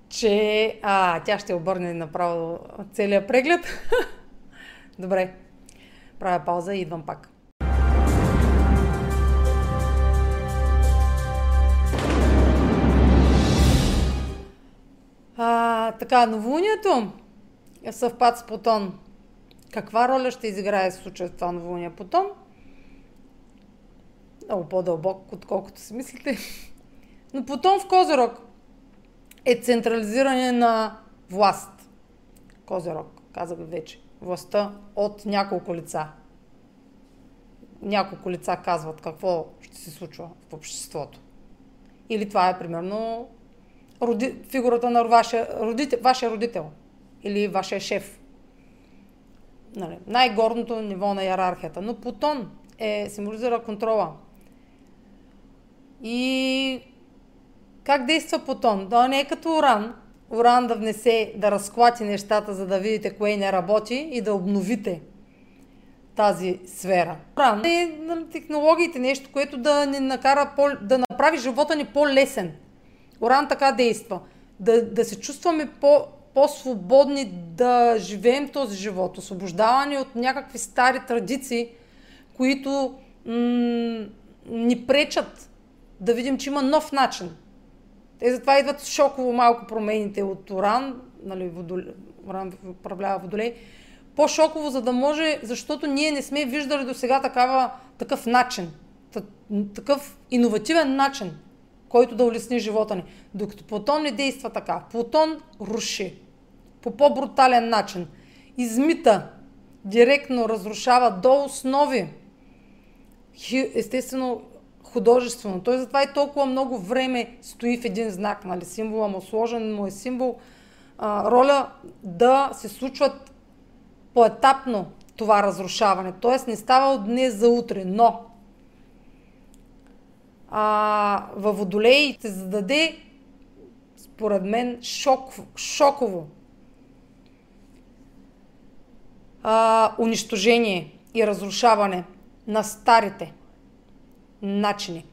че а, тя ще обърне направо целия преглед. Добре, правя пауза и идвам пак. А, така, новолунието е съвпад с Плутон. Каква роля ще изиграе в случая това новолуние Плутон? Много по-дълбоко, отколкото си мислите. Но Плутон в Козирог е централизиране на власт. Козирог, казах вече. Властта от няколко лица. Няколко лица казват какво ще се случва в обществото. Или това е примерно роди... фигурата на вашия родител, вашия родител или вашия шеф. Нали, най-горното ниво на йерархията. Но Плутон е, символизира контрола. И как действа Плутон? Да, не е като Уран. Уран да внесе, да разклати нещата, за да видите кое не работи и да обновите тази сфера. Уран е на технологиите, нещо, което да ни накара по, да направи живота ни по-лесен. Уран така действа. Да, да се чувстваме по, по-свободни, да живеем този живот, освобождавани от някакви стари традиции, които ни пречат да видим, че има нов начин. Те затова идват шоково малко промените от Уран, нали, водоле, Уран управлява Водолей, по-шоково, за да може, защото ние не сме виждали до сега такава, такъв начин, такъв иновативен начин, който да улесни живота ни. Докато Плутон не действа така. Плутон руши по по-брутален начин. Измита, директно разрушава до основи. Естествено, художествено. Той затова и толкова много време стои в един знак, нали, символа му, сложен му е символ, а, роля да се случват поетапно това разрушаване. Тоест не става от днес за утре, но а, във Водолей ще зададе, според мен, шок, шоково а, унищожение и разрушаване на старите начини,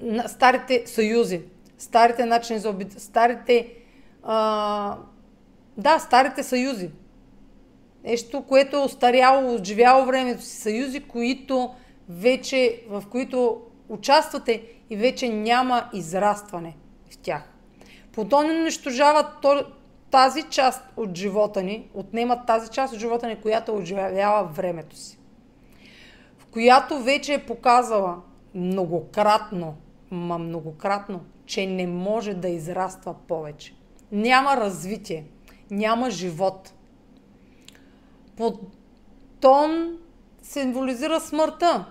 на старите съюзи, старите начини за обид, старите, а, да, старите съюзи. Нещо, което е остаряло, отживяло времето си, съюзи, които вече, в които участвате и вече няма израстване в тях. Плутон унищожава тази част от живота ни, отнема тази част от живота ни, която отживява времето си, която вече е показала многократно, ма многократно, че не може да израства повече. Няма развитие, няма живот. Плутон символизира смъртта.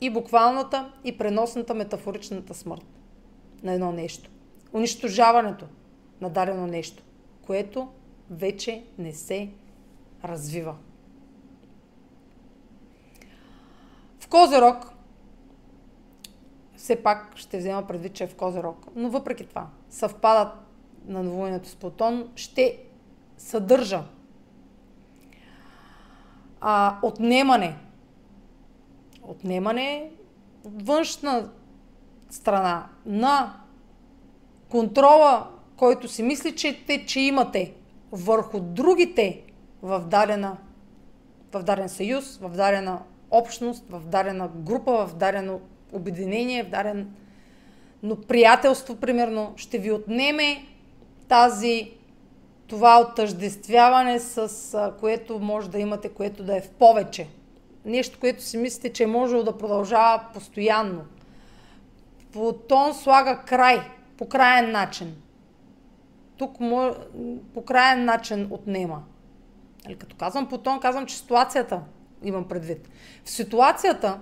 И буквалната, и преносната, метафоричната смърт на едно нещо. Унищожаването на дадено нещо, което вече не се развива. В Козирог, все пак ще взема предвид, че е в Козирог, но въпреки това, съвпадът на новолунието с Плутон ще съдържа а, отнемане. Отнемане от външна страна на контрола, който си мисли, че, те, че имате върху другите в, дадена, в даден съюз, в дадена общност, в дадена група, в дадено обединение, в дадено приятелство, примерно, ще ви отнеме тази, това отъждествяване, с което може да имате, което да е в повече. Нещо, което си мислите, че е можело да продължава постоянно. Плутон слага край, по краен начин. Тук може, по краен начин отнема. Или, като казвам Плутон, казвам, че ситуацията имам предвид. В ситуацията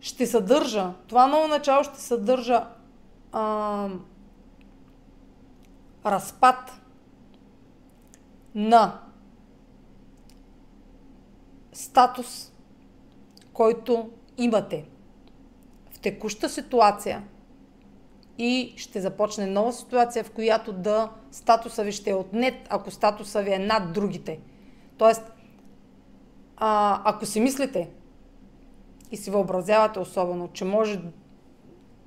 ще съдържа, това ново начало ще съдържа а, разпад на статус, който имате в текуща ситуация и ще започне нова ситуация, в която да статуса ви ще е отнет, ако статуса ви е над другите. Тоест, А, ако си мислите и си въобразявате особено, че може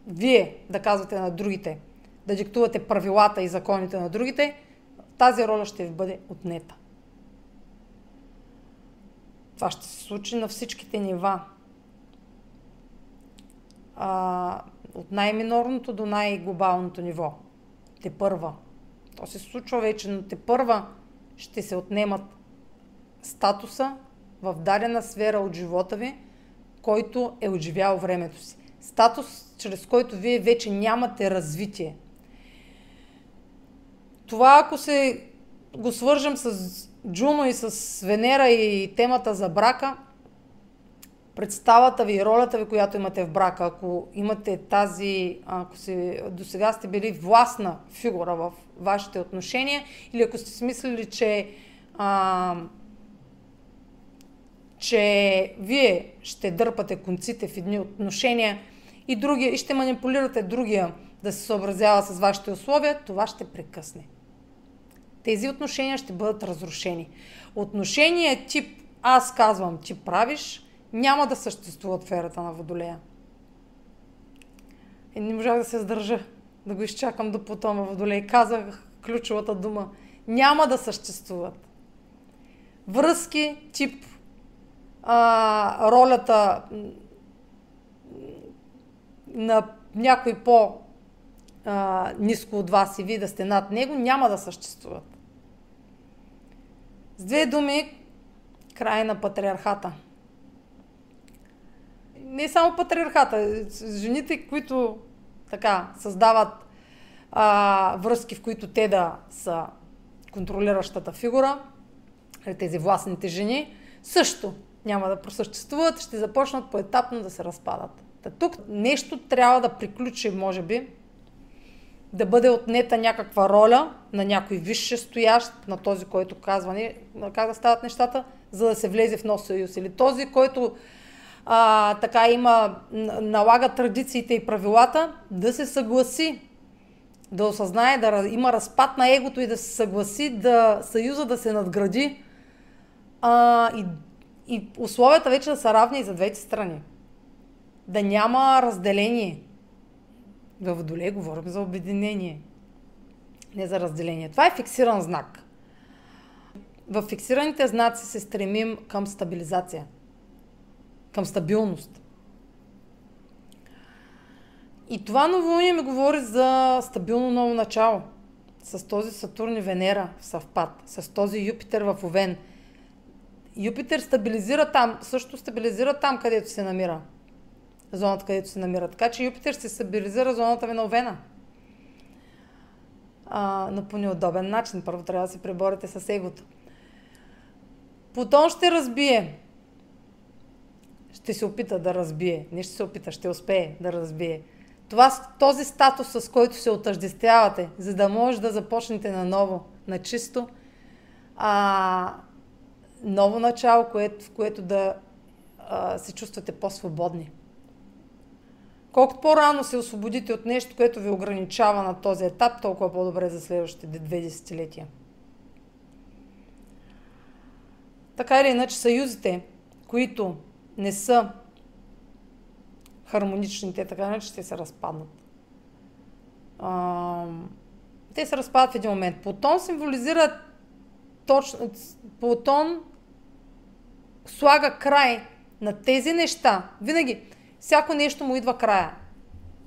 вие да казвате на другите, да диктувате правилата и законите на другите, тази роля ще ви бъде отнета. Това ще се случи на всичките нива. А, от най-минорното до най-глобалното ниво. тепърва. То се случва вече, но тепърва ще се отнемат статуса в дадена сфера от живота ви, който е отживял времето си. Статус, чрез който вие вече нямате развитие. Това, ако се го свържем с Джуно и с Венера и темата за брака, представата ви и ролята ви, която имате в брака, ако имате тази, ако си, досега сте били властна фигура в вашите отношения, или ако сте смислили, че, а, че вие ще дърпате конците в едни отношения и, други, и ще манипулирате другия да се съобразява с вашите условия, това ще прекъсне. Тези отношения ще бъдат разрушени. Отношения тип аз казвам, ти правиш, няма да съществува сферата на Водолея. И не можах да се сдържа, да го изчакам до Плутон във Водолей. Казах ключовата дума. Няма да съществуват. Връзки, тип, а, ролята на някой по-ниско от вас и ви да сте над него, няма да съществуват. С две думи, край на патриархата. Не само патриархата, жените, които така създават а, връзки, в които те да са контролиращата фигура, тези властните жени, също няма да просъществуват, ще започнат поетапно да се разпадат. Та тук нещо трябва да приключи, може би, да бъде отнета някаква роля на някой висше стоящ, на този, който казва не, как да стават нещата, за да се влезе в нов съюз. Или този, който А, така има, налага традициите и правилата, да се съгласи, да осъзнае, да има разпад на егото и да се съгласи, да съюза да се надгради а, и, и условията вече да са равни и за двете страни. Да няма разделение. Във Водолей говорим за обединение, не за разделение. Това е фиксиран знак. В фиксираните знаци се стремим към стабилизация, към стабилност. И това новолуние ми говори за стабилно ново начало. С този Сатурн и Венера в съвпад, с този Юпитер в Овен. Юпитер стабилизира там, също стабилизира там, където се намира. Зоната, където се намира. Така че Юпитер се стабилизира зоната ви на Овена. А, но по неудобен начин. Първо трябва да се преборите с егото. Плутон ще разбие. Ще се опита да разбие. Не ще се опита, ще успее да разбие. Това, този статус, с който се отъждествявате, за да може да започнете наново, на чисто, а, ново начало, което, в което да а, се чувствате по-свободни. Колкото по-рано се освободите от нещо, което ви ограничава на този етап, толкова по-добре за следващите две десетилетия. Така или иначе, съюзите, които не са хармонични, те така иначе ще се разпаднат. А, те се разпадат в един момент. Плутон символизира точно... Плутон слага край на тези неща. Винаги, всяко нещо му идва края.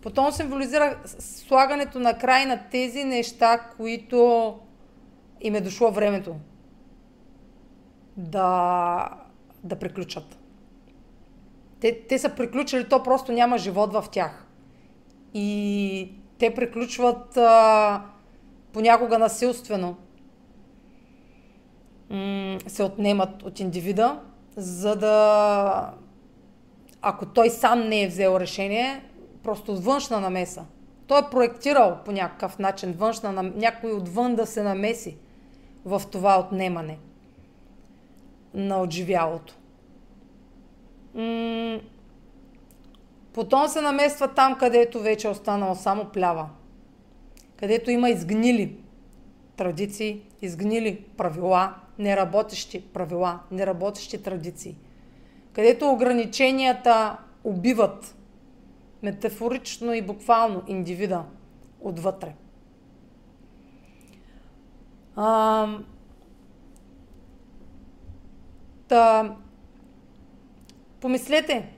Плутон символизира слагането на край на тези неща, които им е дошло времето да, да приключат. Те, те са приключили, то просто няма живот в тях. И те приключват а, понякога насилствено. М- се отнемат от индивида, за да, ако той сам не е взел решение, просто външна намеса. Той е проектирал по някакъв начин, външна, някой отвън да се намеси в това отнемане на отживялото. Плутон се намества там, където вече е останало само плява. Където има изгнили традиции, изгнили правила, неработещи правила, неработещи традиции. Където ограниченията убиват метафорично и буквално индивида отвътре. А, та... Помислете,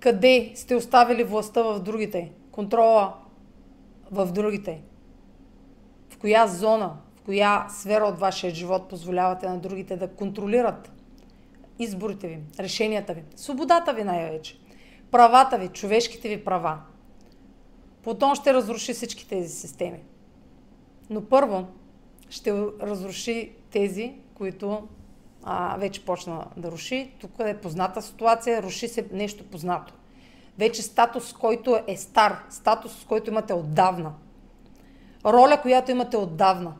къде сте оставили властта в другите, контрола в другите. в коя зона, в коя сфера от вашия живот позволявате на другите да контролират изборите ви, решенията ви, свободата ви най-вече, правата ви, човешките ви права. Плутон ще разруши всички тези системи. Но първо ще разруши тези, които а, вече почна да руши. Тук е позната ситуация, руши се нещо познато. Вече статус, който е стар, статус, който имате отдавна. Роля, която имате отдавна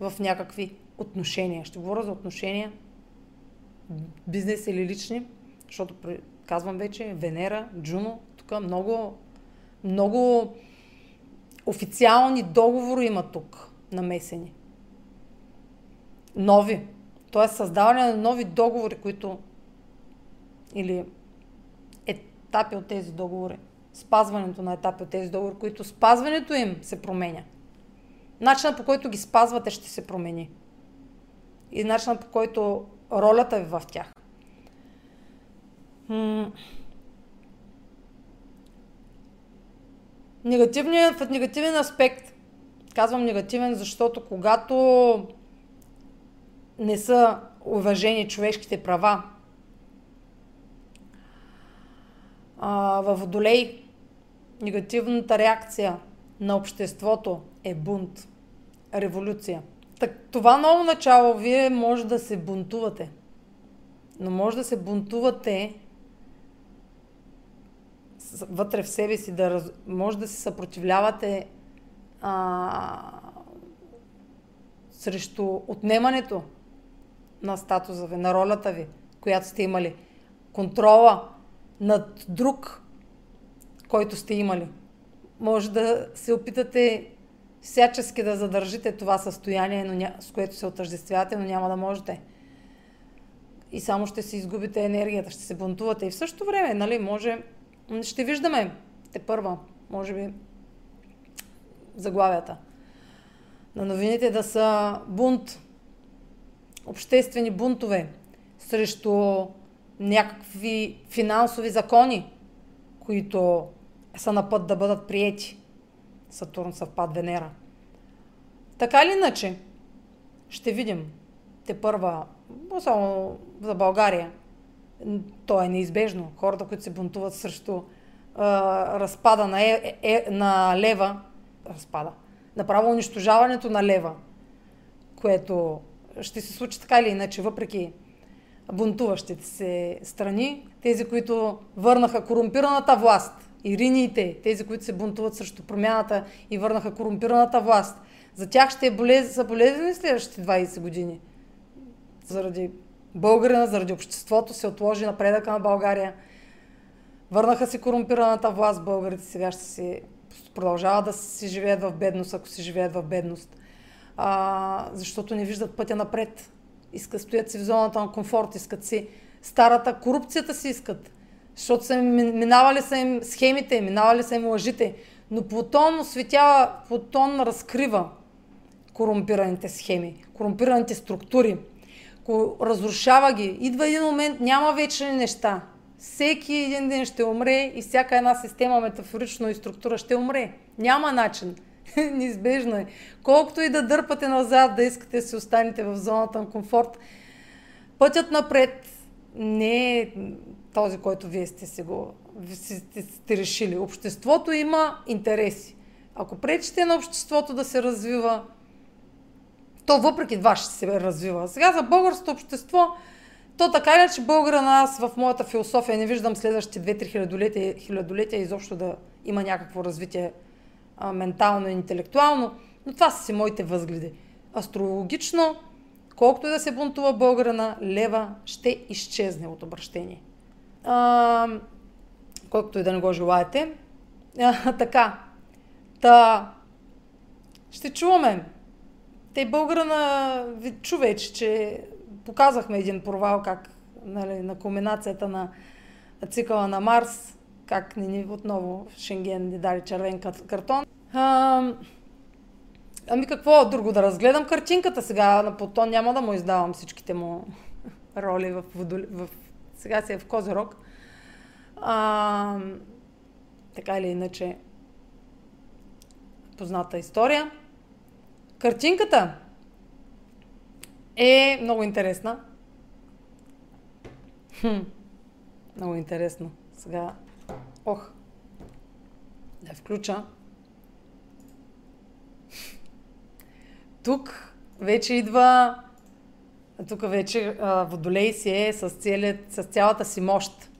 в някакви отношения. Ще говоря за отношения, бизнес или лични, защото казвам вече Венера, Джуно, тук много, много официални договори има тук намесени. Нови. Т.е. създаване на нови договори, които или етапи от тези договори, спазването на етапи от тези договори, които спазването им се променя. Начинът по който ги спазвате ще се промени. И начинът по който ролята ви в тях. М негативният, в негативен аспект, казвам негативен, защото когато не са уважени човешките права, а, във Водолей негативната реакция на обществото е бунт, революция. Так, това ново начало вие може да се бунтувате, но може да се бунтувате вътре в себе си, да раз... може да се съпротивлявате а... срещу отнемането на статуса ви, на ролята ви, която сте имали, контрола над друг, който сте имали. Може да се опитате всячески да задържите това състояние, но ня... с което се отъждествявате, но няма да можете. И само ще си изгубите енергията, ще се бунтувате. И в същото време, нали, може... Ще виждаме те първа, може би, заглавията на новините да са бунт, обществени бунтове срещу някакви финансови закони, които са на път да бъдат приети. Сатурн съвпад Венера. Така или иначе, ще видим те първа, само за България, то е неизбежно. Хората, които се бунтуват срещу а, разпада на, е, е, на лева, разпада, направо унищожаването на лева, което ще се случи така или иначе, въпреки бунтуващите се страни, тези, които върнаха корумпираната власт, ириниите, тези, които се бунтуват срещу промяната и върнаха корумпираната власт, за тях ще е болез... са болезнени следващите двайсет години. Заради българина, заради обществото се отложи напредъка на България. Върнаха се корумпираната власт, българите сега ще си продължават да си живеят в бедност, ако си живеят в бедност. А, защото не виждат пътя напред. Искат, стоят си в зоната на комфорт, искат си старата корупцията си искат. Защото са им, минавали са им схемите, минавали са им лъжите. Но Плутон осветява, Плутон разкрива корумпираните схеми, корумпираните структури. Разрушава ги. Идва един момент, няма вечни неща. Всеки един ден ще умре и всяка една система, метафорично и структура ще умре. Няма начин. Неизбежно е. Колкото и да дърпате назад, да искате да си останете в зоната на комфорт, пътят напред не е този, който вие сте си го сте, сте решили. Обществото има интереси. Ако пречите на обществото да се развива, то въпреки това ще се развива. Сега за българското общество, то така иначе българа на аз в моята философия не виждам следващите две-три хилядолетия, хилядолетия изобщо да има някакво развитие а, ментално и интелектуално, но това са си моите възгледи. Астрологично, колкото и да се бунтува българа на лева, ще изчезне от обращение. А, колкото и да не го желаете. А, така. Та, ще чуваме. Те българа на човече, че показахме един провал, как нали, на кулминацията на цикъла на Марс, как ни, ни отново Шенген ни дали червен картон. А, ами какво друго да разгледам? Картинката сега на Плутон, няма да му издавам всичките му роли в, водоле, в сега си е в Козирог. А, така или иначе, позната история. Картинката е много интересна. Хм. Много интересно. Сега, ох, да я включа. Тук вече идва, тук вече а, Водолей си е с, цяле, с цялата си мощ.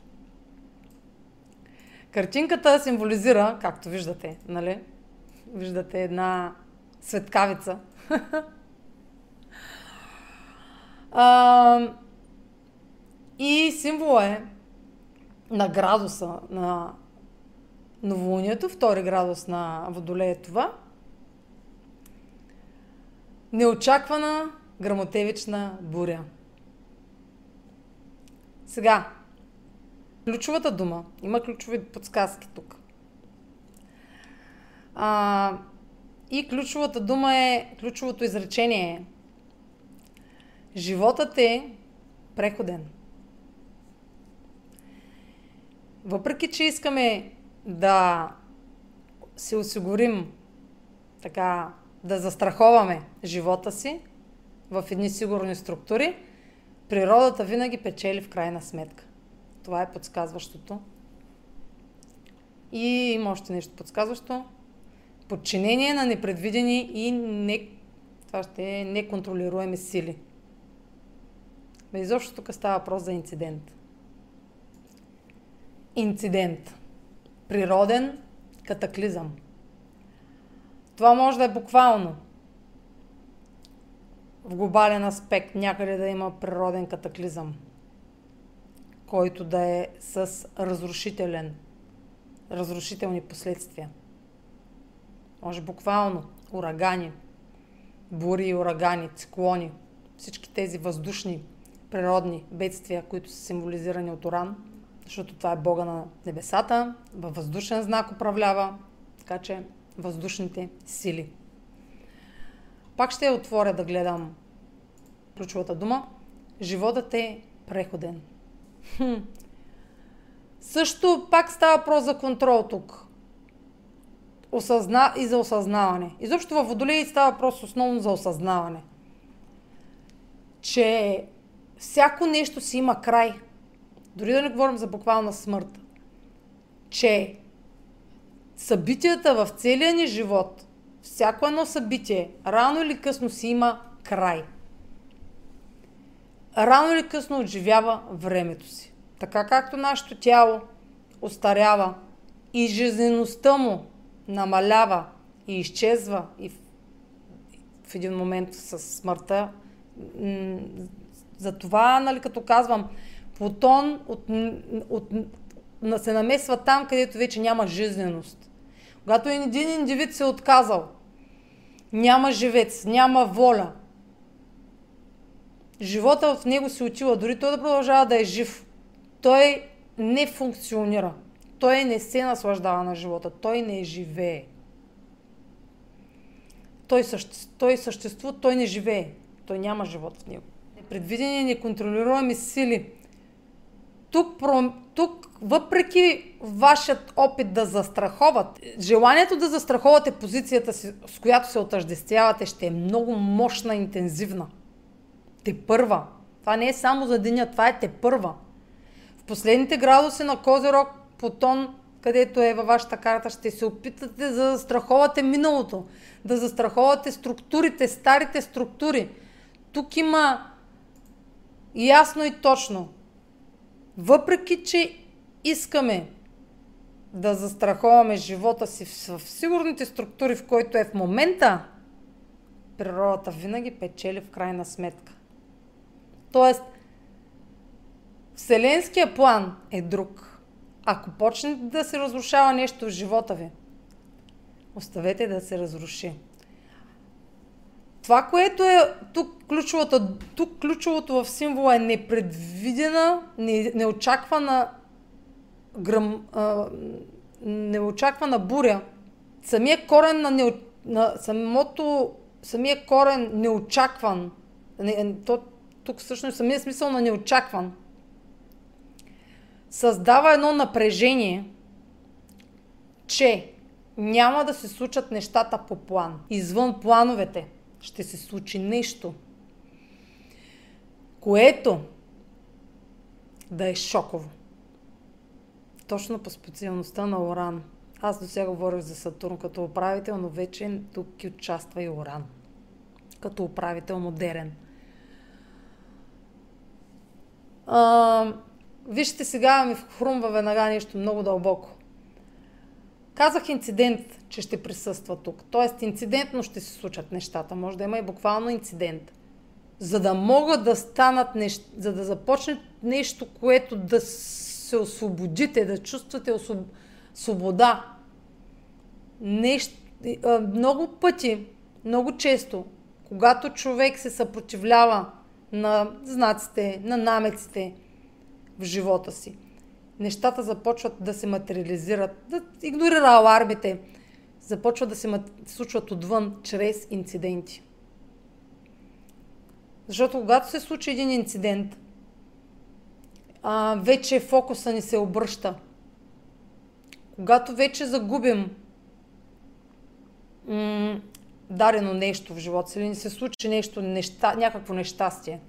Картинката символизира, както виждате, нали? Виждате една светкавица. а, и символ е на градуса на новолунието, втори градус на Водолей е това. Неочаквана гръмотевична буря. Сега, ключовата дума. Има ключови подсказки тук. А, и ключовата дума е, ключовото изречение е: животът е преходен. Въпреки че искаме да се осигурим, така, да застраховаме живота си в едни сигурни структури, природата винаги печели в крайна сметка. Това е подсказващото. И има още нещо подсказващо. Подчинение на непредвидени и не... това ще е неконтролируеми сили. Бе, изобщо тук става въпрос за инцидент. Инцидент. Природен катаклизъм. Това може да е буквално в глобален аспект някъде да има природен катаклизъм, който да е с разрушителен, разрушителни последствия. Може буквално урагани, бури и урагани, циклони, всички тези въздушни природни бедствия, които са символизирани от Уран, защото това е бога на небесата, във въздушен знак управлява, така че въздушните сили. Пак ще я отворя да гледам ключовата дума. Животът е преходен. Хм. Също пак става въпрос за контрол тук. Осъзна... И за осъзнаване. Изобщо във Водолей става въпрос основно за осъзнаване. Че всяко нещо си има край. Дори да не говорим за буквална смърт. Че събитията в целия ни живот, всяко едно събитие, рано или късно си има край. Рано или късно отживява времето си. Така както нашето тяло остарява и жизнеността му намалява и изчезва и в един момент със смъртта. Затова, нали, като казвам, Плутон от, от, се намесва там, където вече няма жизненост. Когато един индивид се е отказал, няма живец, няма воля, живота в него се отива, дори той да продължава да е жив, той не функционира, той не се наслаждава на живота, той не живее. Той, съществ, той съществува, той не живее, той няма живот в него. Непредвидени, неконтролируеми сили. Тук, тук, въпреки вашият опит да застраховат, желанието да застраховате позицията си, с която се отъждествявате, ще е много мощна, интензивна. Тепърва. Това не е само за деня, това е тепърва. В последните градуси на Козирог, Плутон, където е във вашата карта, ще се опитате да застраховате миналото, да застраховате структурите, старите структури. Тук има ясно и точно. Въпреки че искаме да застраховаме живота си в сигурните структури, в които е в момента, природата винаги печели в крайна сметка. Тоест, вселенския план е друг. Ако почнете да се разрушава нещо в живота ви, оставете да се разруши. Това, което е тук ключовото, тук ключовото в символа е непредвидена, не, неочаквана, гръм, а, неочаквана буря. Самия корен на, не, на самото, самия корен неочакван, не, то, тук всъщност самия смисъл на неочакван, създава едно напрежение, че няма да се случат нещата по план, извън плановете. ще се случи нещо, което да е шоково. Точно по специалността на Уран. Аз до сега говорих за Сатурн като управител, но вече тук участва и Уран. Като управител модерен. А, вижте, сега ми хрумва веднага нещо много дълбоко. Казах инцидент, че ще присъства тук. Тоест инцидентно ще се случат нещата. Може да има и буквално инцидент. За да могат да станат неща, за да започне нещо, което да се освободите, да чувствате особ... свобода. Нещо... Много пъти, много често, когато човек се съпротивлява на знаците, на намеците в живота си, нещата започват да се материализират, да игнорира алармите, започват да се случват отвън, чрез инциденти. Защото когато се случи един инцидент, а, вече фокуса ни се обръща. Когато вече загубим м- дарено нещо в живота си, или ни се случи нещо, неща, някакво нещастие,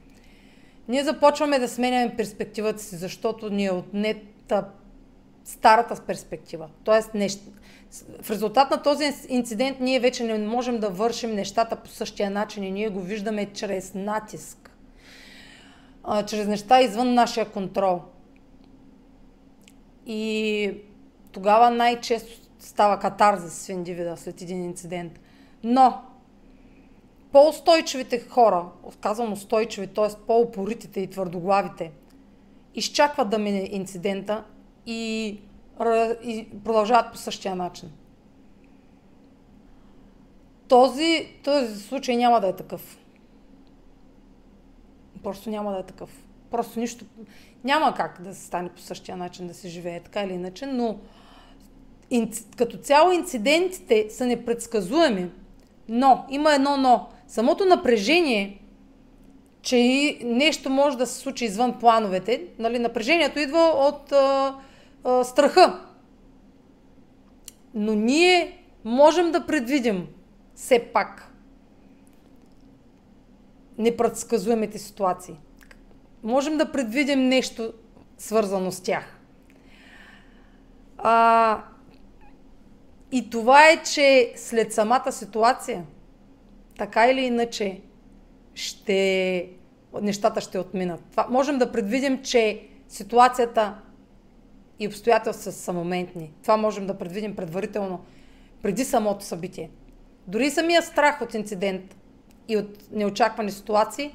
ние започваме да сменяме перспективата си, защото ни е отнета старата перспектива. Тоест, нещ... в резултат на този инцидент ние вече не можем да вършим нещата по същия начин и ние го виждаме чрез натиск, а, чрез неща извън нашия контрол. И тогава най-често става катарзис в индивида след един инцидент. Но по-устойчивите хора, казвам устойчиви, т.е. по-упоритите и твърдоглавите, изчакват да мине инцидента и, и продължават по същия начин. Този, този случай няма да е такъв. Просто няма да е такъв. Просто нищо, няма как да се стане по същия начин, да се живее така или иначе, но инци, като цяло инцидентите са непредсказуеми. Но, има едно но. Самото напрежение, че и нещо може да се случи извън плановете, нали, напрежението идва от а, а, страха. Но ние можем да предвидим все пак непредсказуемите ситуации. Можем да предвидим нещо свързано с тях. А... И това е, че след самата ситуация, така или иначе, ще... нещата ще отминат. Това... Можем да предвидим, че ситуацията и обстоятелствата са моментни. Това можем да предвидим предварително, преди самото събитие. Дори самия страх от инцидент и от неочаквани ситуации,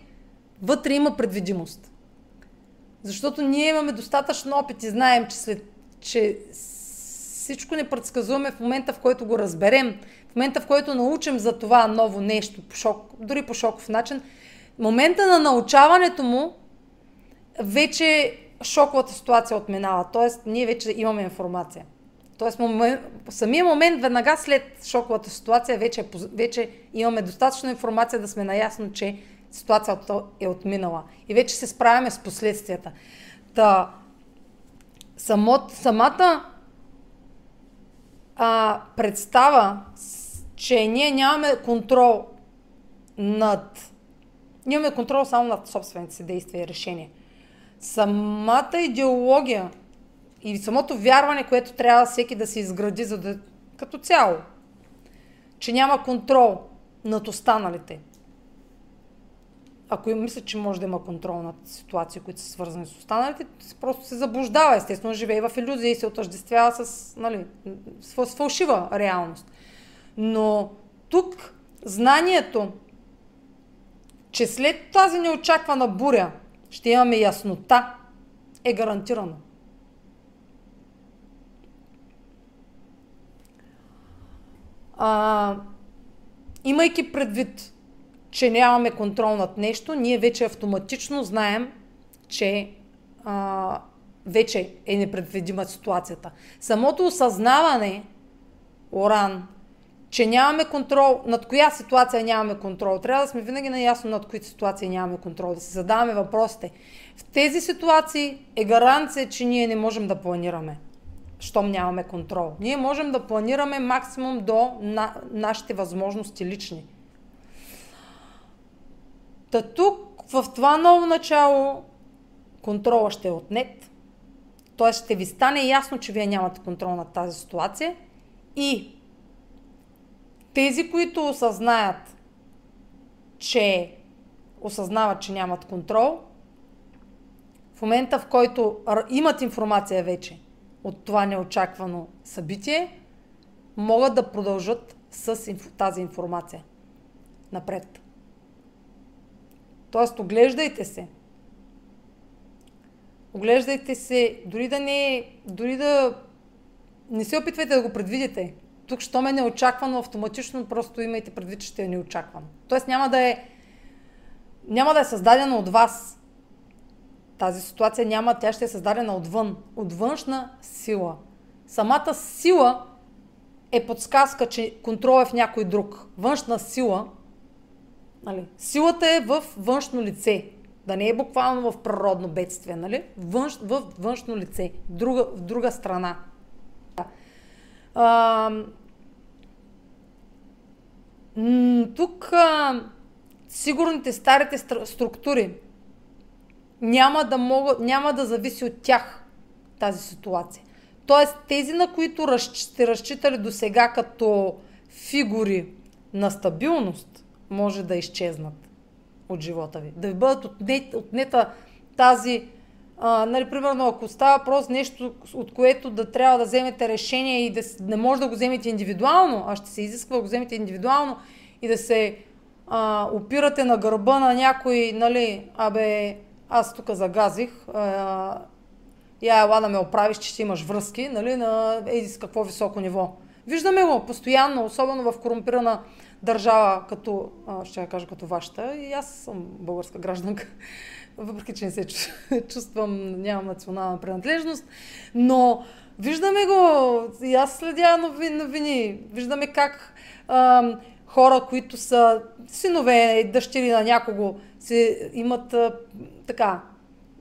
вътре има предвидимост. Защото ние имаме достатъчно опит и знаем, че след... че всичко не предсказваме в момента, в който го разберем, в момента, в който научим за това ново нещо, по шок, дори по шоков начин. Момента на научаването му, вече шоковата ситуация отминава. Тоест, ние вече имаме информация. Тоест, момент, самия момент, веднага след шоковата ситуация, вече, вече имаме достатъчно информация да сме наясно, че ситуацията е отминала. И вече се справяме с последствията. Та, само, самата А, представа, че ние нямаме контрол над... Ние имаме контрол само над собствените си действия и решения. Самата идеология и самото вярване, което трябва всеки да се изгради, за да... като цяло, че няма контрол над останалите. Ако мисля, че може да има контрол над ситуации, които са свързани с останалите, просто се заблуждава, естествено, живее в иллюзия и се отъждествява с, нали, с фалшива реалност. Но тук знанието, че след тази неочаквана буря ще имаме яснота, е гарантирано. А, имайки предвид, че нямаме контрол над нещо, ние вече автоматично знаем, че а, вече е непредвидима ситуацията. Самото осъзнаване, Уран, че нямаме контрол, над коя ситуация нямаме контрол. Трябва да сме винаги наясно над кои ситуации нямаме контрол, да се задаваме въпросите. В тези ситуации е гаранция, че ние не можем да планираме, щом нямаме контрол. Ние можем да планираме максимум до на, нашите възможности лични. Та тук, в това ново начало, контрола ще е отнет. Т.е. ще ви стане ясно, че вие нямате контрол над тази ситуация. И тези, които осъзнаят, че осъзнават, че нямат контрол, в момента, в който имат информация вече от това неочаквано събитие, могат да продължат с тази информация напред. Тоест, оглеждайте се. Оглеждайте се, дори да не, дори да не се опитвайте да го предвидите. Тук, щом е неочаквано, автоматично просто имайте предвид, че ще е неочаквано. Тоест, няма да е, няма да е създадено от вас. Тази ситуация няма, тя ще е създадена отвън, от външна сила. Самата сила е подсказка, че контрол е в някой друг. Външна сила, нали? Силата е в външно лице. Да не е буквално в природно бедствие, нали? Външ, в външно лице, друга, в друга страна. А, тук а, сигурните старите структури няма да, мога, няма да зависи от тях тази ситуация. Тоест, тези, на които разч, сте разчитали досега като фигури на стабилност, може да изчезнат от живота ви. Да ви бъдат отнет, отнета тази, а, нали, примерно, ако става въпрос нещо, от което да трябва да вземете решение и да не може да го вземете индивидуално, а ще се изисква да го вземете индивидуално и да се а, опирате на гърба на някой, нали, абе, аз тук загазих, а, я ела да ме оправиш, че ще имаш връзки, нали, на еди с какво високо ниво. Виждаме го постоянно, особено в корумпирана държава, като, а, ще я кажа, като вашата, и аз съм българска гражданка, въпреки че не се чувствам, нямам национална принадлежност, но виждаме го, и аз следя новини, виждаме как а, хора, които са синове и дъщери на някого, се имат а, така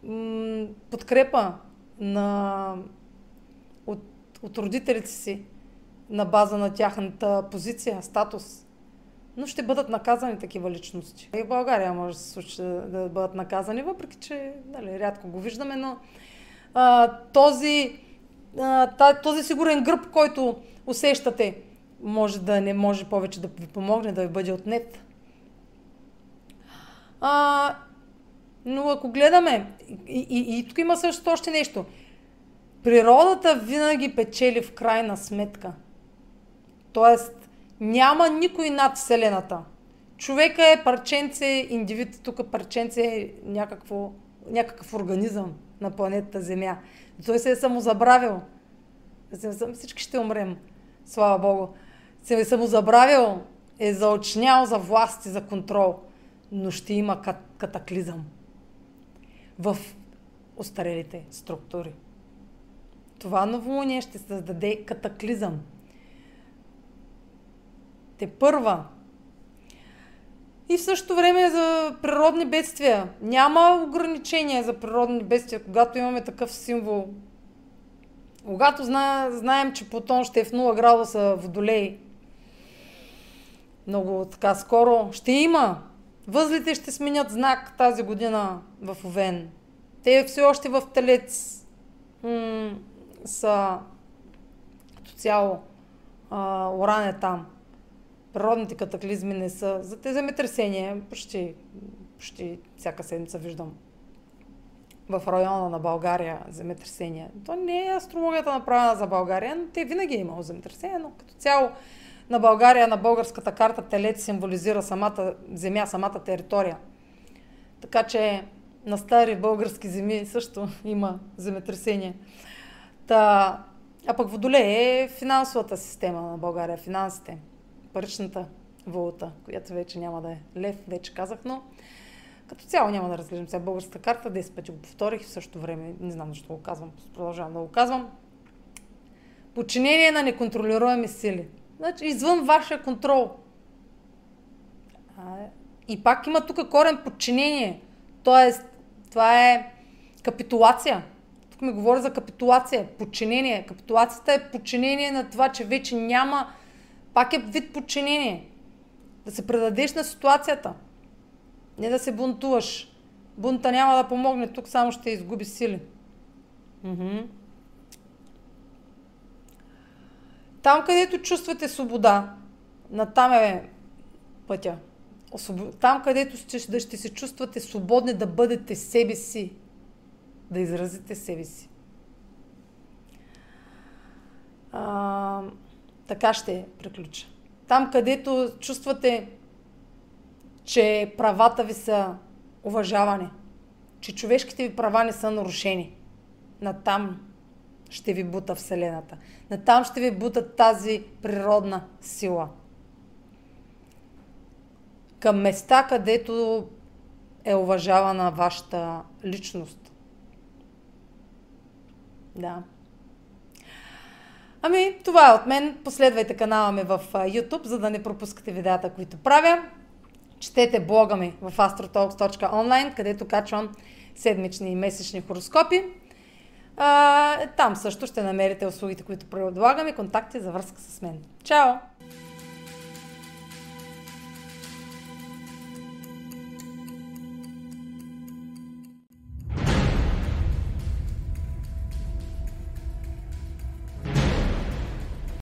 м- подкрепа на, от, от родителите си на база на тяхната позиция, статус. Но ще бъдат наказани такива личности. И в България може да се случи да бъдат наказани, въпреки че, нали, рядко го виждаме, но а, този, а, този сигурен гръб, който усещате, може да не може повече да ви помогне, да ви бъде отнет. А, но ако гледаме, и, и, и тук има също още нещо. Природата винаги печели в крайна сметка. Тоест, няма никой над Вселената. Човека е парченце, индивид, тук парченце е някакво, някакъв организъм на планетата Земя. Той се е самозабравил. Всички ще умрем, слава Богу. Се е самозабравил, е заочнял за власт и за контрол. Но ще има катаклизъм в остарелите структури. Това новолуние ще създаде катаклизъм. Те първа. И в същото време за природни бедствия. Няма ограничения за природни бедствия, когато имаме такъв символ. Когато зна, знаем, че Плутон ще е в нула градуса Водолей, много така скоро ще има. Възлите ще сменят знак тази година в Овен. Те все още в Телец м- са като цяло. А, Уран е там. Природните катаклизми не са. За тези земетресения почти, почти всяка седмица виждам в района на България земетресения. То не е астрологията направена за България, но те винаги е имало земетресения, но като цяло на България, на българската карта Телец символизира самата земя, самата територия. Така че на стари български земи също има земетресения. Та, а пък Водолей е финансовата система на България, финансите, паричната валута, която вече няма да е лев, вече казах, но като цяло няма да разглеждам сега българската карта, десет пъти го повторих и в същото време, не знам защо го казвам, продължавам да го казвам. Подчинение на неконтролируеми сили. Значи, извън вашия контрол. А, и пак има тук корен подчинение. Тоест, това е капитулация. Тук ми говори за капитулация, подчинение. Капитулацията е подчинение на това, че вече няма, пак е вид подчинение. Да се предадеш на ситуацията. Не да се бунтуваш. Бунта няма да помогне, тук само ще изгуби сили. Уху. Там, където чувствате свобода, натам е пътя. Там, където ще, ще се чувствате свободни да бъдете себе си. Да изразите себе си. А, така ще приключа. Там, където чувствате, че правата ви са уважавани, че човешките ви права не са нарушени. Натам ще ви бута Вселената. Натам ще ви бута тази природна сила. Към места, където е уважавана вашата личност. Да. Ами, това е от мен. Последвайте канала ми в YouTube, за да не пропускате видеята, които правя. Четете блога ми в астротолкс точка онлайн, където качвам седмични и месечни хороскопи. А, там също ще намерите услугите, които предлагам, и контакти за връзка с мен. Чао!